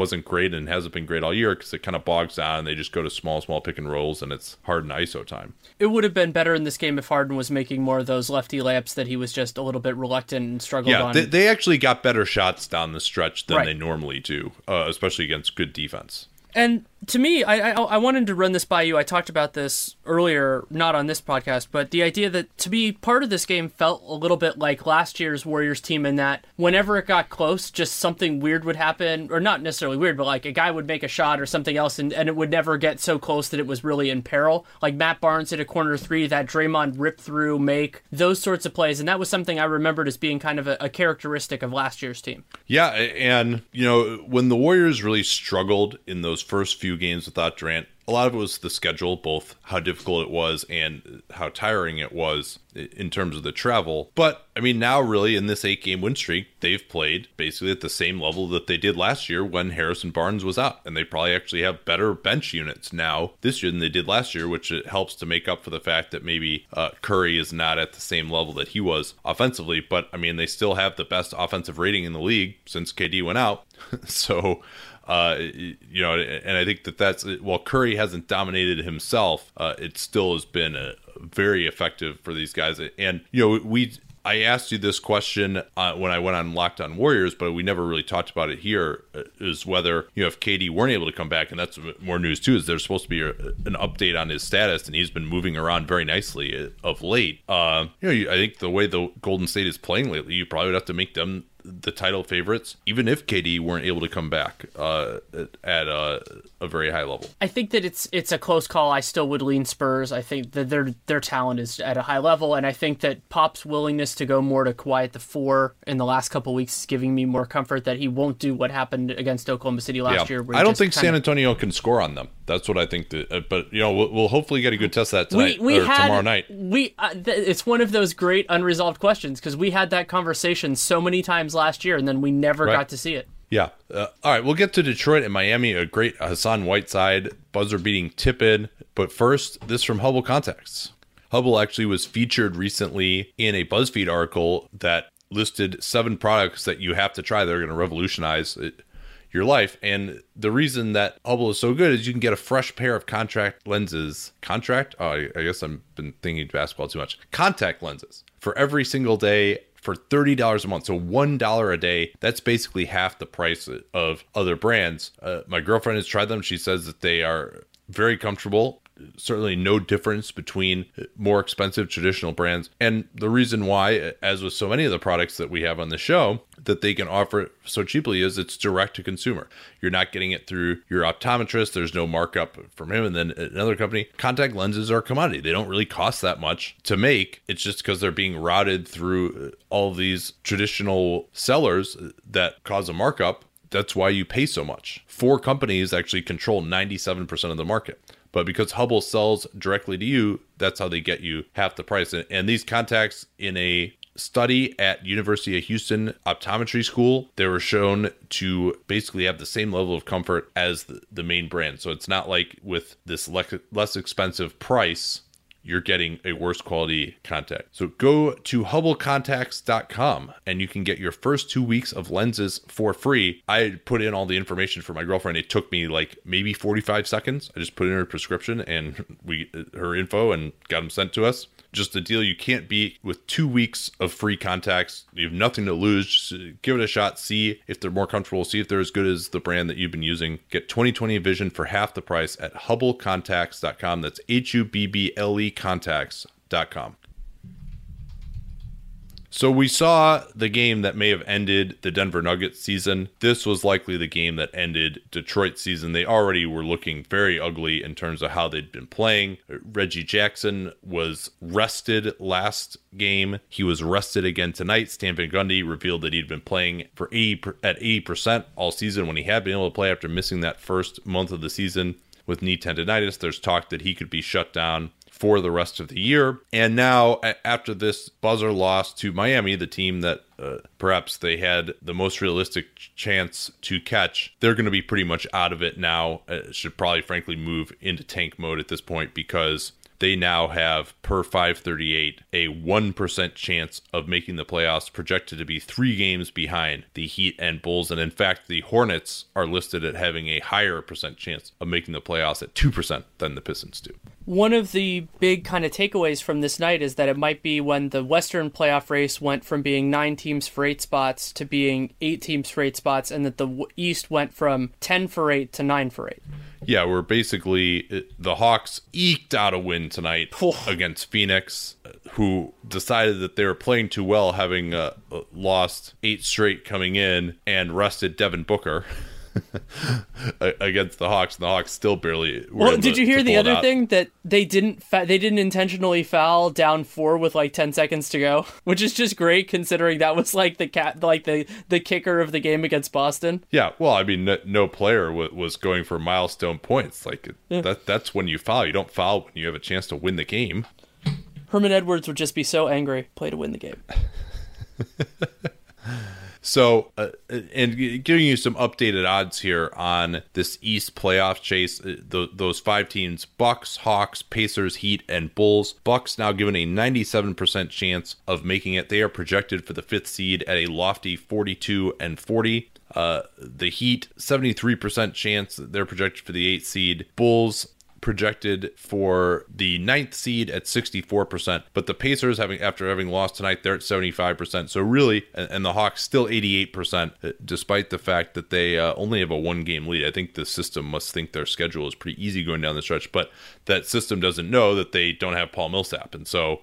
wasn't great and hasn't been great all year because it kind of bogs down and they just go to small pick and rolls, and it's Harden ISO time. It would have been better in this game if Harden was making more of those lefty layups that he was just a little bit reluctant and struggled on. They actually got better shots down the stretch than they normally do, especially against good defense. And to me, I wanted to run this by you. I talked about this earlier, not on this podcast, but the idea that to be part of this game felt a little bit like last year's Warriors team, in that whenever it got close, just something weird would happen, or not necessarily weird, but like a guy would make a shot or something else, and it would never get so close that it was really in peril. Like Matt Barnes hit a corner 3, that Draymond rip through make, those sorts of plays, and that was something I remembered as being kind of a characteristic of last year's team. Yeah, and when the Warriors really struggled in those first few games without Durant, a lot of it was the schedule, both how difficult it was and how tiring it was in terms of the travel. But I mean, now really in this 8-game win streak, they've played basically at the same level that they did last year when Harrison Barnes was out, and they probably actually have better bench units now this year than they did last year, which it helps to make up for the fact that maybe Curry is not at the same level that he was offensively. But I mean, they still have the best offensive rating in the league since KD went out. So and I think that's, while Curry hasn't dominated himself, it still has been very effective for these guys. And, I asked you this question when I went on Locked on Warriors, but we never really talked about it here, is whether, if KD weren't able to come back, and that's more news too, is there's supposed to be an update on his status, and he's been moving around very nicely of late. I think the way the Golden State is playing lately, you probably would have to make them the title favorites, even if KD weren't able to come back at a very high level. I think that it's a close call. I still would lean Spurs. I think that their talent is at a high level, and I think that Pop's willingness to go more to Kawhi at the 4 in the last couple of weeks is giving me more comfort that he won't do what happened against Oklahoma City last year. Where I don't think San Antonio can score on them. That's what I think. But we'll hopefully get a good test of that tonight tomorrow night. It's one of those great unresolved questions, because we had that conversation so many times times last year, and then we never got to see it. Yeah. All right, we'll get to Detroit and Miami. A great Hassan Whiteside buzzer-beating tip-in. But first, this from Hubble Contacts. Hubble actually was featured recently in a BuzzFeed article that listed 7 products that you have to try that are going to revolutionize your life. And the reason that Hubble is so good is you can get a fresh pair of contact lenses. I guess I've been thinking basketball too much. Contact lenses for every single day for $30 a month. So $1 a day. That's basically half the price of other brands. My girlfriend has tried them. She says that they are very comfortable. Certainly no difference between more expensive traditional brands. And the reason why, as with so many of the products that we have on the show, that they can offer so cheaply is it's direct to consumer. You're not getting it through your optometrist. There's no markup from him. And then another company, contact lenses are a commodity. They don't really cost that much to make. It's just because they're being routed through all these traditional sellers that cause a markup. That's why you pay so much. 4 companies actually control 97% of the market. But because Hubble sells directly to you, that's how they get you half the price. And these contacts, in a study at University of Houston Optometry School, they were shown to basically have the same level of comfort as the main brand. So it's not like with this less expensive price, you're getting a worse quality contact. So go to HubbleContacts.com and you can get your first 2 weeks of lenses for free. I put in all the information for my girlfriend. It took me like maybe 45 seconds. I just put in her prescription and her info and got them sent to us. Just a deal you can't beat with 2 weeks of free contacts. You have nothing to lose. Just give it a shot. See if they're more comfortable. See if they're as good as the brand that you've been using. Get 20/20 vision for half the price at HubbleContacts.com. That's HUBBLE contacts.com. So we saw the game that may have ended the Denver Nuggets season. This was likely the game that ended Detroit's season. They already were looking very ugly in terms of how they'd been playing. Reggie Jackson was rested last game. He was rested again tonight. Stan Van Gundy revealed that he'd been playing at 80% all season when he had been able to play after missing that first month of the season with knee tendonitis. There's talk that he could be shut down for the rest of the year. And now, after this buzzer loss to Miami, the team that perhaps they had the most realistic chance to catch, they're going to be pretty much out of it now. Should probably, frankly, move into tank mode at this point, because they now have, per 538, a 1% chance of making the playoffs, projected to be 3 games behind the Heat and Bulls. And in fact, the Hornets are listed at having a higher percent chance of making the playoffs at 2% than the Pistons do. One of the big kind of takeaways from this night is that it might be when the Western playoff race went from being 9 teams for 8 spots to being 8 teams for 8 spots, and that the East went from 10 for 8 to 9 for 8. Yeah, we're basically, the Hawks eked out a win tonight against Phoenix, who decided that they were playing too well, having lost 8 straight coming in, and rested Devin Booker against the Hawks, and the Hawks still barely were. Well, did you hear the other thing, that they didn't intentionally foul down 4 with like 10 seconds to go, which is just great considering that was like the kicker of the game against Boston. Yeah, well, I mean, no player was going for milestone points. Like that's when you foul. You don't foul when you have a chance to win the game. Herman Edwards would just be so angry. Play to win the game. So, and giving you some updated odds here on this East playoff chase, those 5 teams, Bucks, Hawks, Pacers, Heat, and Bulls. Bucks now given a 97% chance of making it. They are projected for the 5th seed at a lofty 42-40. The Heat, 73% chance. They're projected for the 8th seed. Bulls, projected for the 9th seed at 64%, but the Pacers, after having lost tonight, they're at 75%. So really, and the Hawks still 88%, despite the fact that they only have a 1-game lead. I think the system must think their schedule is pretty easy going down the stretch, but that system doesn't know that they don't have Paul Millsap. And so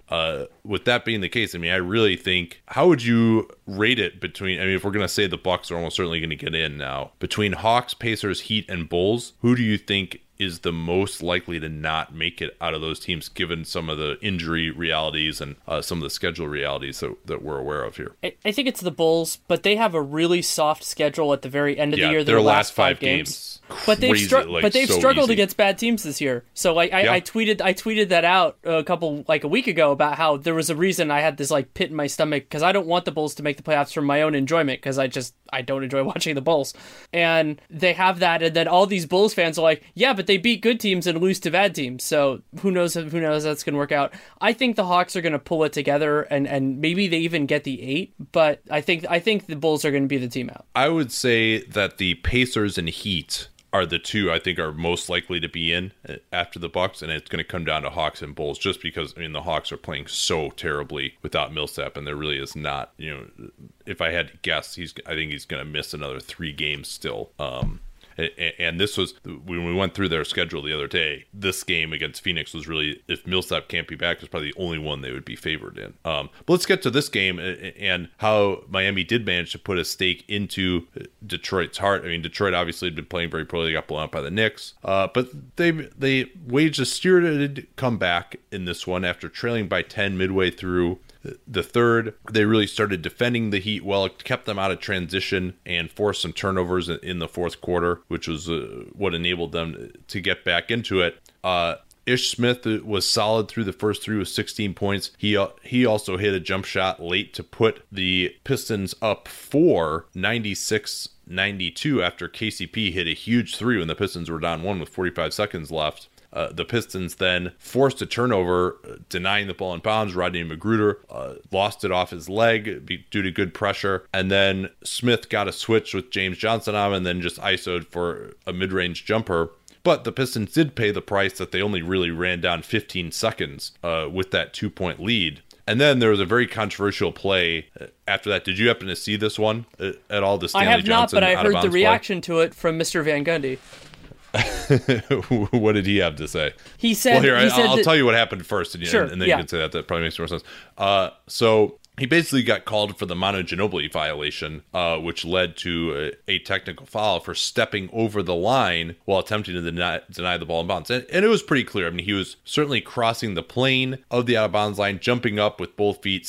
with that being the case, I mean, I really think, how would you rate it between, I mean, if we're going to say the Bucks are almost certainly going to get in now, between Hawks, Pacers, Heat, and Bulls, who do you think is the most likely to not make it out of those teams, given some of the injury realities and some of the schedule realities that we're aware of here? I think it's the Bulls, but they have a really soft schedule at the very end of the year. Their last 5 games. But they've struggled against bad teams this year. So like I tweeted that out a week ago about how there was a reason I had this like pit in my stomach because I don't want the Bulls to make the playoffs for my own enjoyment because I don't enjoy watching the Bulls. And they have that, and then all these Bulls fans are like, yeah, but they beat good teams and lose to bad teams. So who knows how that's gonna work out. I think the Hawks are gonna pull it together and maybe they even get the 8, but I think the Bulls are gonna be the team out. I would say that the Pacers and Heat are the two I think are most likely to be in after the Bucks, and it's going to come down to Hawks and Bulls just because the Hawks are playing so terribly without Millsap, and there really is not, if I had to guess, I think he's going to miss another 3 games still. And this was, when we went through their schedule the other day, this game against Phoenix was really, if Millsap can't be back, it's probably the only one they would be favored in. But let's get to this game and how Miami did manage to put a stake into Detroit's heart. Detroit obviously had been playing very poorly. They got blown out by the Knicks. But they waged a spirited comeback in this one after trailing by 10 midway through the third. They really started defending the Heat well, it kept them out of transition, and forced some turnovers in the fourth quarter, which was what enabled them to get back into it. Ish Smith was solid through the first 3 with 16 points. He also hit a jump shot late to put the Pistons up 4, 96-92, after KCP hit a huge 3 when the Pistons were down 1 with 45 seconds left. The Pistons then forced a turnover, denying the ball in bounds. Rodney Magruder lost it off his leg due to good pressure. And then Smith got a switch with James Johnson on and then just ISO'd for a mid-range jumper. But the Pistons did pay the price that they only really ran down 15 seconds with that 2-point lead. And then there was a very controversial play after that. Did you happen to see this one at all? The Stanley Johnson out-of-bounds play? I have not, but I heard the reaction to it from Mr. Van Gundy. What did he have to say? He said, I'll tell you what happened first, and then you can say that. That probably makes more sense. So he basically got called for the Manu Ginobili violation, which led to a technical foul for stepping over the line while attempting to deny the ball in bounds. And it was pretty clear. He was certainly crossing the plane of the out-of-bounds line, jumping up with both feet,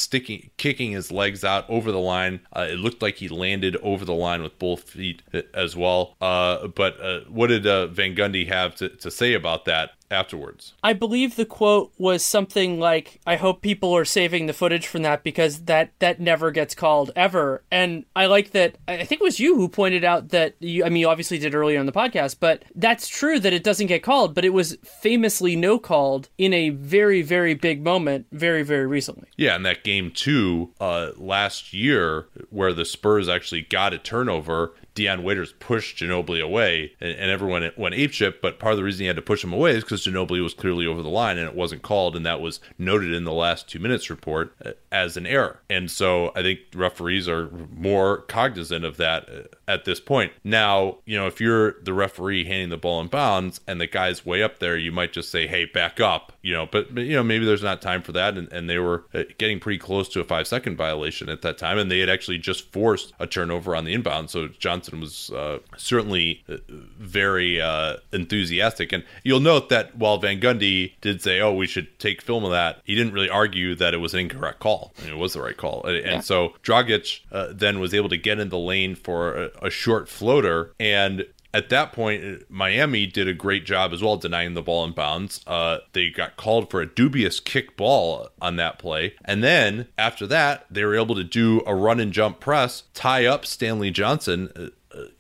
kicking his legs out over the line. It looked like he landed over the line with both feet as well. But what did Van Gundy have to say about that afterwards? I believe the quote was something like, I hope people are saving the footage from that because that never gets called ever. And I like that. I think it was you who pointed out that you obviously did earlier on the podcast, but that's true that it doesn't get called, but it was famously no called in a very, very big moment very, very recently. Yeah. And that game 2 last year where the Spurs actually got a turnover, Deion Waiters pushed Ginobili away and everyone went apeshit, but part of the reason he had to push him away is because Ginobili was clearly over the line and it wasn't called, and that was noted in the last 2 minutes report as an error. And so I think referees are more cognizant of that at this point. Now, if you're the referee handing the ball in bounds and the guy's way up there, you might just say, hey, back up, but maybe there's not time for that. And they were getting pretty close to a 5-second violation at that time, and they had actually just forced a turnover on the inbound. So Johnson was certainly very enthusiastic. And you'll note that while Van Gundy did say, oh, we should take film of that, he didn't really argue that it was an incorrect call. It was the right call. And so Dragic then was able to get in the lane for a short floater, and at that point, Miami did a great job as well, denying the ball in bounds. They got called for a dubious kick ball on that play. And then after that, they were able to do a run and jump press, tie up Stanley Johnson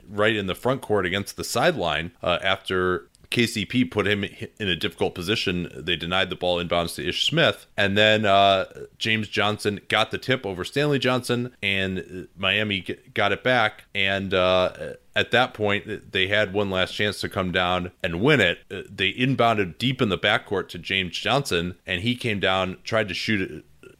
right in the front court against the sideline after KCP put him in a difficult position. They denied the ball inbounds to Ish Smith. And then James Johnson got the tip over Stanley Johnson, and Miami got it back. And at that point, they had one last chance to come down and win it. They inbounded deep in the backcourt to James Johnson, and he came down, tried to shoot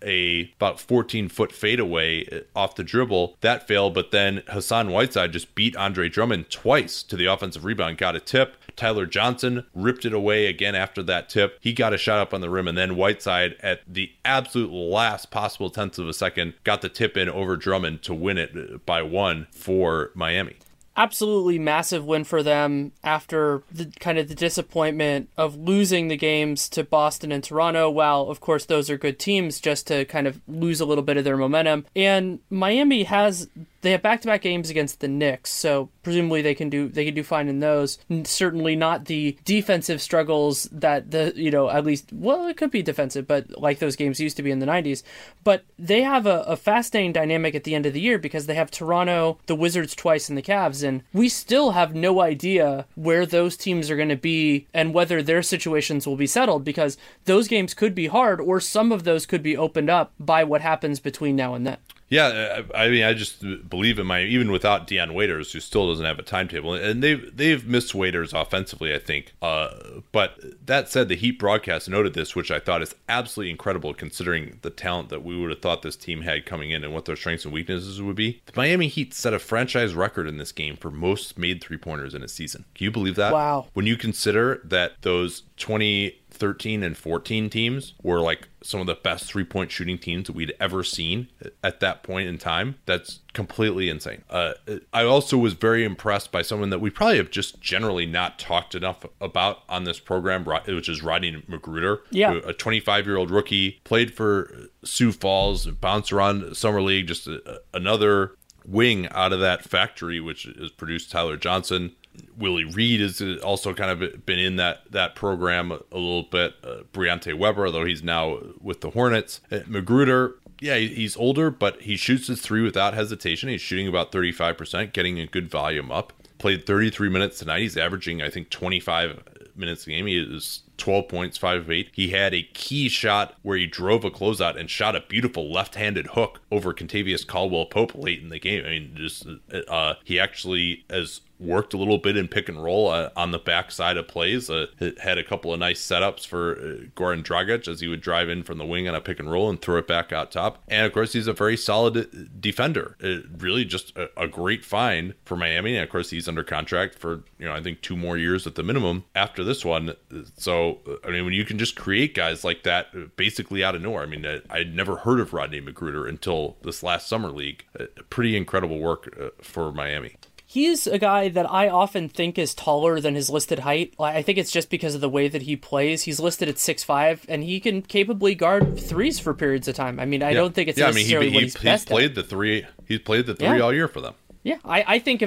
it, about 14-foot fadeaway off the dribble. That failed, but then Hassan Whiteside just beat Andre Drummond twice to the offensive rebound, got a tip. Tyler Johnson ripped it away again after that tip. He got a shot up on the rim, and then Whiteside at the absolute last possible tenth of a second got the tip in over Drummond to win it by 1 for Miami. Absolutely massive win for them after the disappointment of losing the games to Boston and Toronto. While, of course, those are good teams, just to kind of lose a little bit of their momentum. And Miami has... They have back-to-back games against the Knicks, so presumably they can do fine in those. Certainly not the defensive struggles that it could be defensive, but like those games used to be in the 90s. But they have a fascinating dynamic at the end of the year because they have Toronto, the Wizards twice, and the Cavs, and we still have no idea where those teams are going to be and whether their situations will be settled, because those games could be hard, or some of those could be opened up by what happens between now and then. Yeah, I mean, I just believe in even without Deion Waiters, who still doesn't have a timetable, and they've missed Waiters offensively, I think. But that said, the Heat broadcast noted this, which I thought is absolutely incredible considering the talent that we would have thought this team had coming in and what their strengths and weaknesses would be. The Miami Heat set a franchise record in this game for most made three-pointers in a season. Can you believe that? Wow. When you consider that those 2013 and 14 teams were like some of the best three-point shooting teams that we'd ever seen at that point in time, that's completely insane. I also was very impressed by someone that we probably have just generally not talked enough about on this program, which is Rodney Magruder, a 25-year-old rookie, played for Sioux Falls, bounced around Summer League, just another wing out of that factory, which has produced Tyler Johnson. Willie Reed has also kind of been in that program a little bit. Briante Weber, although he's now with the Hornets. Magruder, he's older, but he shoots his three without hesitation. He's shooting about 35%, getting a good volume up. Played 33 minutes tonight. He's averaging, I think, 25 minutes a game. He is 12 points, 5 of 8. He had a key shot where he drove a closeout and shot a beautiful left-handed hook over Contavious Caldwell-Pope late in the game. I mean, just he actually has worked a little bit in pick and roll on the backside of plays. Had a couple of nice setups for Goran Dragic as he would drive in from the wing on a pick and roll and throw it back out top. And of course, he's a very solid defender. Really just a great find for Miami. And of course, he's under contract for, I think 2 more years at the minimum after this one. So, I mean, when you can just create guys like that basically out of nowhere. I mean, I'd never heard of Rodney Magruder until this last summer league. Pretty incredible work for Miami. He's a guy that I often think is taller than his listed height. I think it's just because of the way that he plays. He's listed at 6'5", and he can capably guard threes for periods of time. I mean, I don't think it's necessarily what he's best at. He's played the three all year for them. Yeah, I think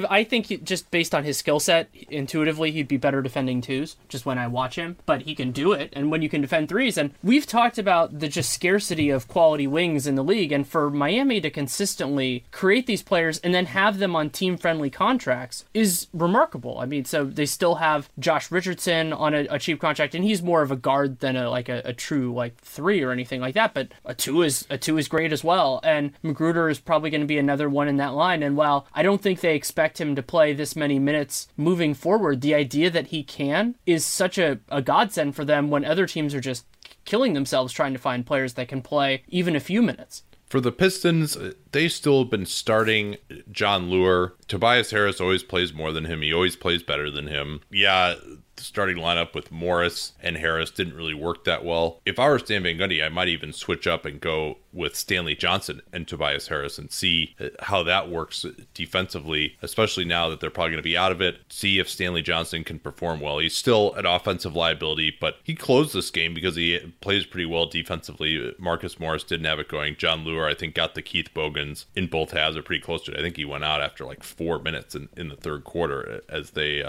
just based on his skill set, intuitively, he'd be better defending twos just when I watch him, but he can do it. And when you can defend threes, and we've talked about the just scarcity of quality wings in the league, and for Miami to consistently create these players and then have them on team-friendly contracts is remarkable. I mean, so they still have Josh Richardson on a cheap contract, and he's more of a guard than a true three or anything like that, but a two is great as well. And Magruder is probably going to be another one in that line. And while I don't think they expect him to play this many minutes moving forward, the idea that he can is such a godsend for them when other teams are just killing themselves trying to find players that can play even a few minutes. For the Pistons, they still have been starting John Luer. Tobias Harris always plays more than him. He always plays better than him. Yeah, the starting lineup with Morris and Harris didn't really work that well. If I were Stan Van Gundy, I might even switch up and go with Stanley Johnson and Tobias Harris and see how that works defensively, especially now that they're probably going to be out of it. See if Stanley Johnson can perform well. He's still an offensive liability, but he closed this game because he plays pretty well defensively. Marcus Morris didn't have it going. John Luer, I think, got the Keith Bogans in both halves or pretty close to it. I think he went out after 4 minutes in the third quarter as they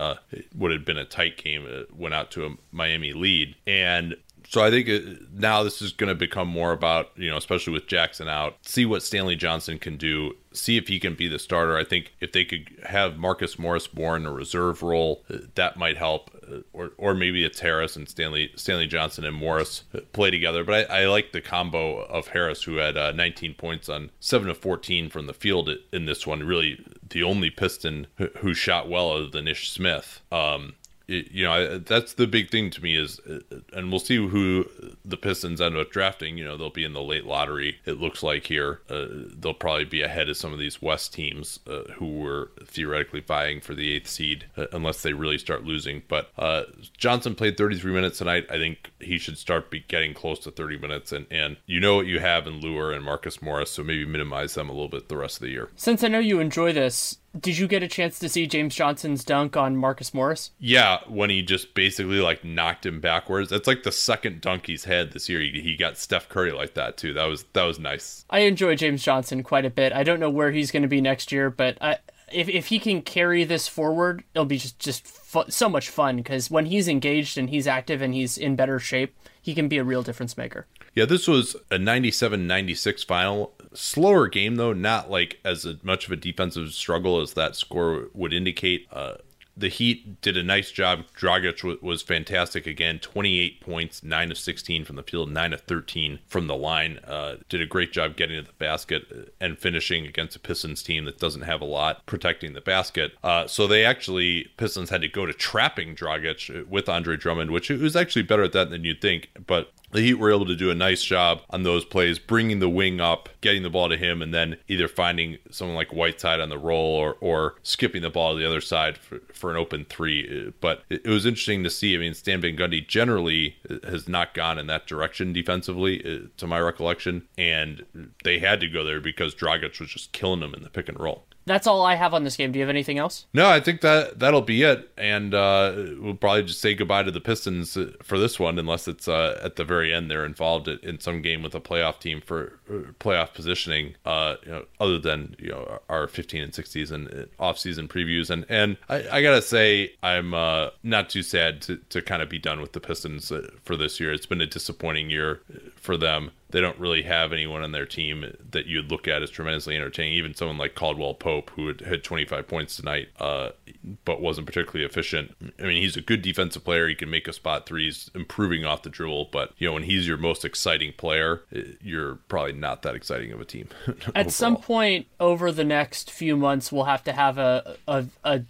would have been a tight game, went out to a Miami lead. And so I think now this is going to become more about, especially with Jackson out, see what Stanley Johnson can do, see if he can be the starter. I think if they could have Marcus Morris more in a reserve role, that might help. Or maybe it's Harris and Stanley Johnson and Morris play together. But I like the combo of Harris, who had 19 points on 7 of 14 from the field in this one. Really the only Piston who shot well other than Ish Smith. That's the big thing to me is, and we'll see who the Pistons end up drafting. They'll be in the late lottery, it looks like here. They'll probably be ahead of some of these West teams who were theoretically vying for the 8th seed, unless they really start losing. But Johnson played 33 minutes tonight. I think he should start getting close to 30 minutes. And you know what you have in Luer and Marcus Morris, so maybe minimize them a little bit the rest of the year. Since I know you enjoy this, Did you get a chance to see James Johnson's dunk on Marcus Morris? Yeah, when he just basically like knocked him backwards. That's like the second dunk he's had this year. He got Steph Curry like that too. That was nice. I enjoy James Johnson quite a bit. I don't know where he's going to be next year, but if he can carry this forward, it'll be just so much fun, because when he's engaged and he's active and he's in better shape, he can be a real difference maker. Yeah, this was a 97-96 final. Slower game, though, not like as much of a defensive struggle as that score would indicate. The Heat did a nice job. Dragic was fantastic again, 28 points, 9 of 16 from the field, 9 of 13 from the line. Did a great job getting to the basket and finishing against a Pistons team that doesn't have a lot protecting the basket. So they actually, Pistons had to go to trapping Dragic with Andre Drummond, which was actually better at that than you'd think, but the Heat were able to do a nice job on those plays, bringing the wing up, getting the ball to him, and then either finding someone like Whiteside on the roll or skipping the ball to the other side for an open three. But it was interesting to see. I mean, Stan Van Gundy generally has not gone in that direction defensively, to my recollection, and they had to go there because Dragic was just killing them in the pick and roll. That's all I have on this game. Do you have anything else? No, I think that'll be it. And we'll probably just say goodbye to the Pistons for this one, unless it's at the very end they're involved in some game with a playoff team for playoff positioning, other than our 15-6 season off-season previews. And I got to say, I'm not too sad to kind of be done with the Pistons for this year. It's been a disappointing year for them. They don't really have anyone on their team that you'd look at as tremendously entertaining. Even someone like Caldwell Pope, who had 25 points tonight, but wasn't particularly efficient. I mean, he's a good defensive player. He can make a spot three. He's improving off the dribble. But, when he's your most exciting player, you're probably not that exciting of a team. At some point over the next few months, we'll have to have a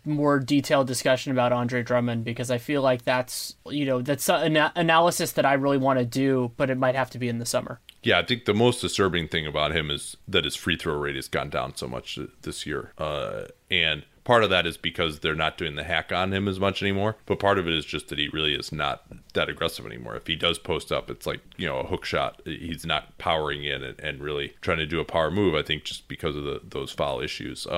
more detailed discussion about Andre Drummond, because I feel like that's an analysis that I really want to do, but it might have to be in the summer. Yeah, I think the most disturbing thing about him is that his free throw rate has gone down so much this year. And part of that is because they're not doing the hack on him as much anymore. But part of it is just that he really is not that aggressive anymore. If he does post up, it's like, a hook shot. He's not powering in and really trying to do a power move, I think, just because of those foul issues.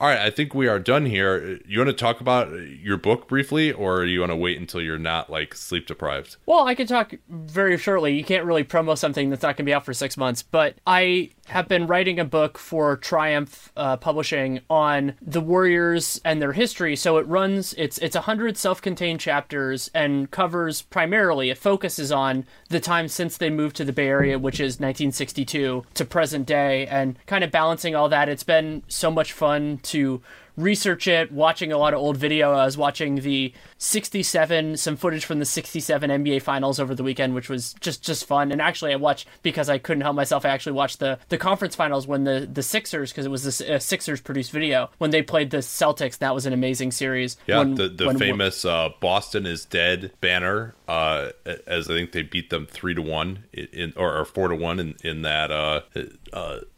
All right, I think we are done here. You want to talk about your book briefly, or you want to wait until you're not sleep deprived? Well, I can talk very shortly. You can't really promo something that's not going to be out for 6 months, but I have been writing a book for Triumph Publishing on the Warriors and their history. So it runs, it's 100 self-contained chapters and covers primarily, it focuses on the time since they moved to the Bay Area, which is 1962 to present day, and kind of balancing all that. It's been so much fun to research it, watching a lot of old video. I was watching the 67, some footage from the 67 NBA finals over the weekend, which was just fun. And actually I watched, because I couldn't help myself, I actually watched the conference finals when the Sixers, because it was the Sixers produced video, when they played the Celtics. That was an amazing series. Yeah, when famous Boston is dead banner, as I think they beat them 3-1 or 4-1 in that,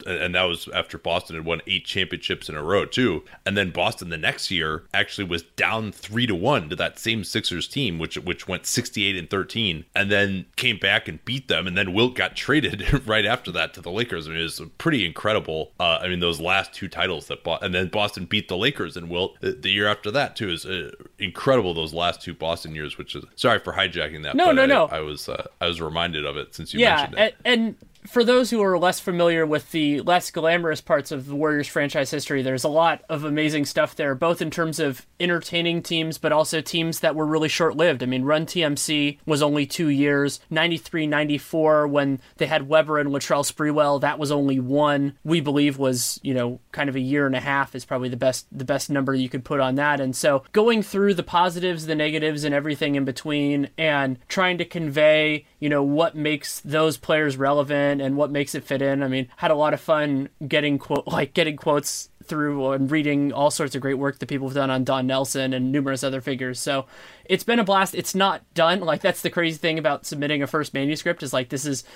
and that was after Boston had won 8 championships in a row too. And then Boston the next year actually was down 3-1 to that same Sixers team, which went 68-13, and then came back and beat them. And then Wilt got traded right after that to the Lakers. I mean, it was pretty incredible. Those last 2 titles and then Boston beat the Lakers and Wilt the year after that too is incredible. Those last 2 Boston years, which is, sorry for hijacking that. No. I was reminded of it since you mentioned it. And for those who are less familiar with the less glamorous parts of the Warriors franchise history, there's a lot of amazing stuff there, both in terms of entertaining teams, but also teams that were really short-lived. I mean, Run TMC was only 2 years. 93-94, when they had Weber and Latrell Sprewell, that was only 1. We Believe was, kind of a year and a half is probably the best number you could put on that. And so going through the positives, the negatives, and everything in between, and trying to convey, what makes those players relevant and what makes it fit in. I mean, had a lot of fun getting quotes through and reading all sorts of great work that people have done on Don Nelson and numerous other figures. So it's been a blast. It's not done. Like, that's the crazy thing about submitting a first manuscript is, like,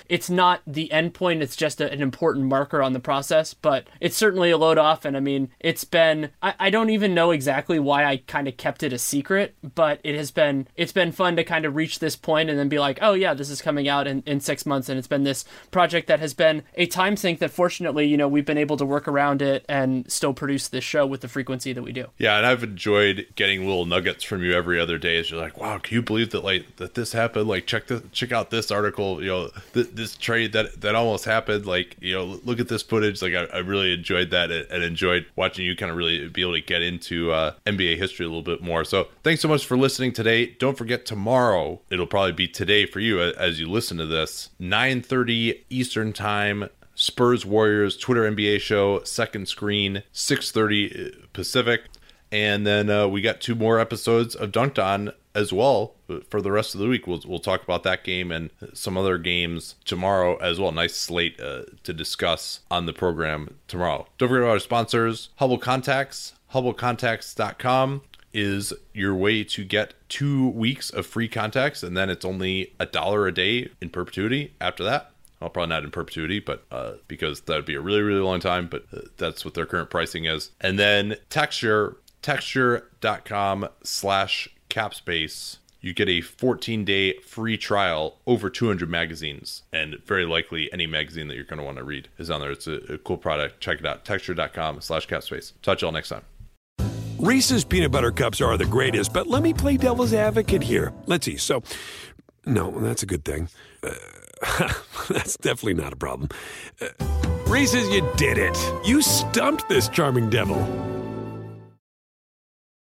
it's not the end point. It's just an important marker on the process, but it's certainly a load off. And I mean, it's been, I don't even know exactly why I kind of kept it a secret, but it's been fun to kind of reach this point and then be like, oh yeah, this is coming out in 6 months. And it's been this project that has been a time sink that fortunately, you know, we've been able to work around it and still produce this show with the frequency that we do. Yeah. And I've enjoyed getting little nuggets from you every other day. It's just like, wow, can you believe that that this happened? Like, check out this article, you know, this trade that almost happened. Like, you know, look at this footage. Like, I really enjoyed that and enjoyed watching you kind of really be able to get into NBA history a little bit more. So thanks so much for listening today. Don't forget, tomorrow, it'll probably be today for you as you listen to this, 9:30 Eastern time, Spurs Warriors Twitter NBA show, Second Screen, 6:30 Pacific. And then we got two more episodes of Dunked On as well for the rest of the week. We'll talk about that game and some other games tomorrow as well. Nice slate to discuss on the program tomorrow. Don't forget about our sponsors. Hubble Contacts. HubbleContacts.com is your way to get 2 weeks of free contacts, and then it's only $1 a day in perpetuity after that. Well, probably not in perpetuity, but because that would be a really, really long time, but that's what their current pricing is. And then Texture.com/capspace, you get a 14-day free trial, over 200 magazines, and very likely any magazine that you're going to want to read is on there. It's a cool product. Check it out. Texture.com/capspace. Talk to y'all next time. Reese's peanut butter cups are the greatest, but let me play devil's advocate here. Let's see. So, no, that's a good thing. That's definitely not a problem. Reese's, you did it. You stumped this charming devil.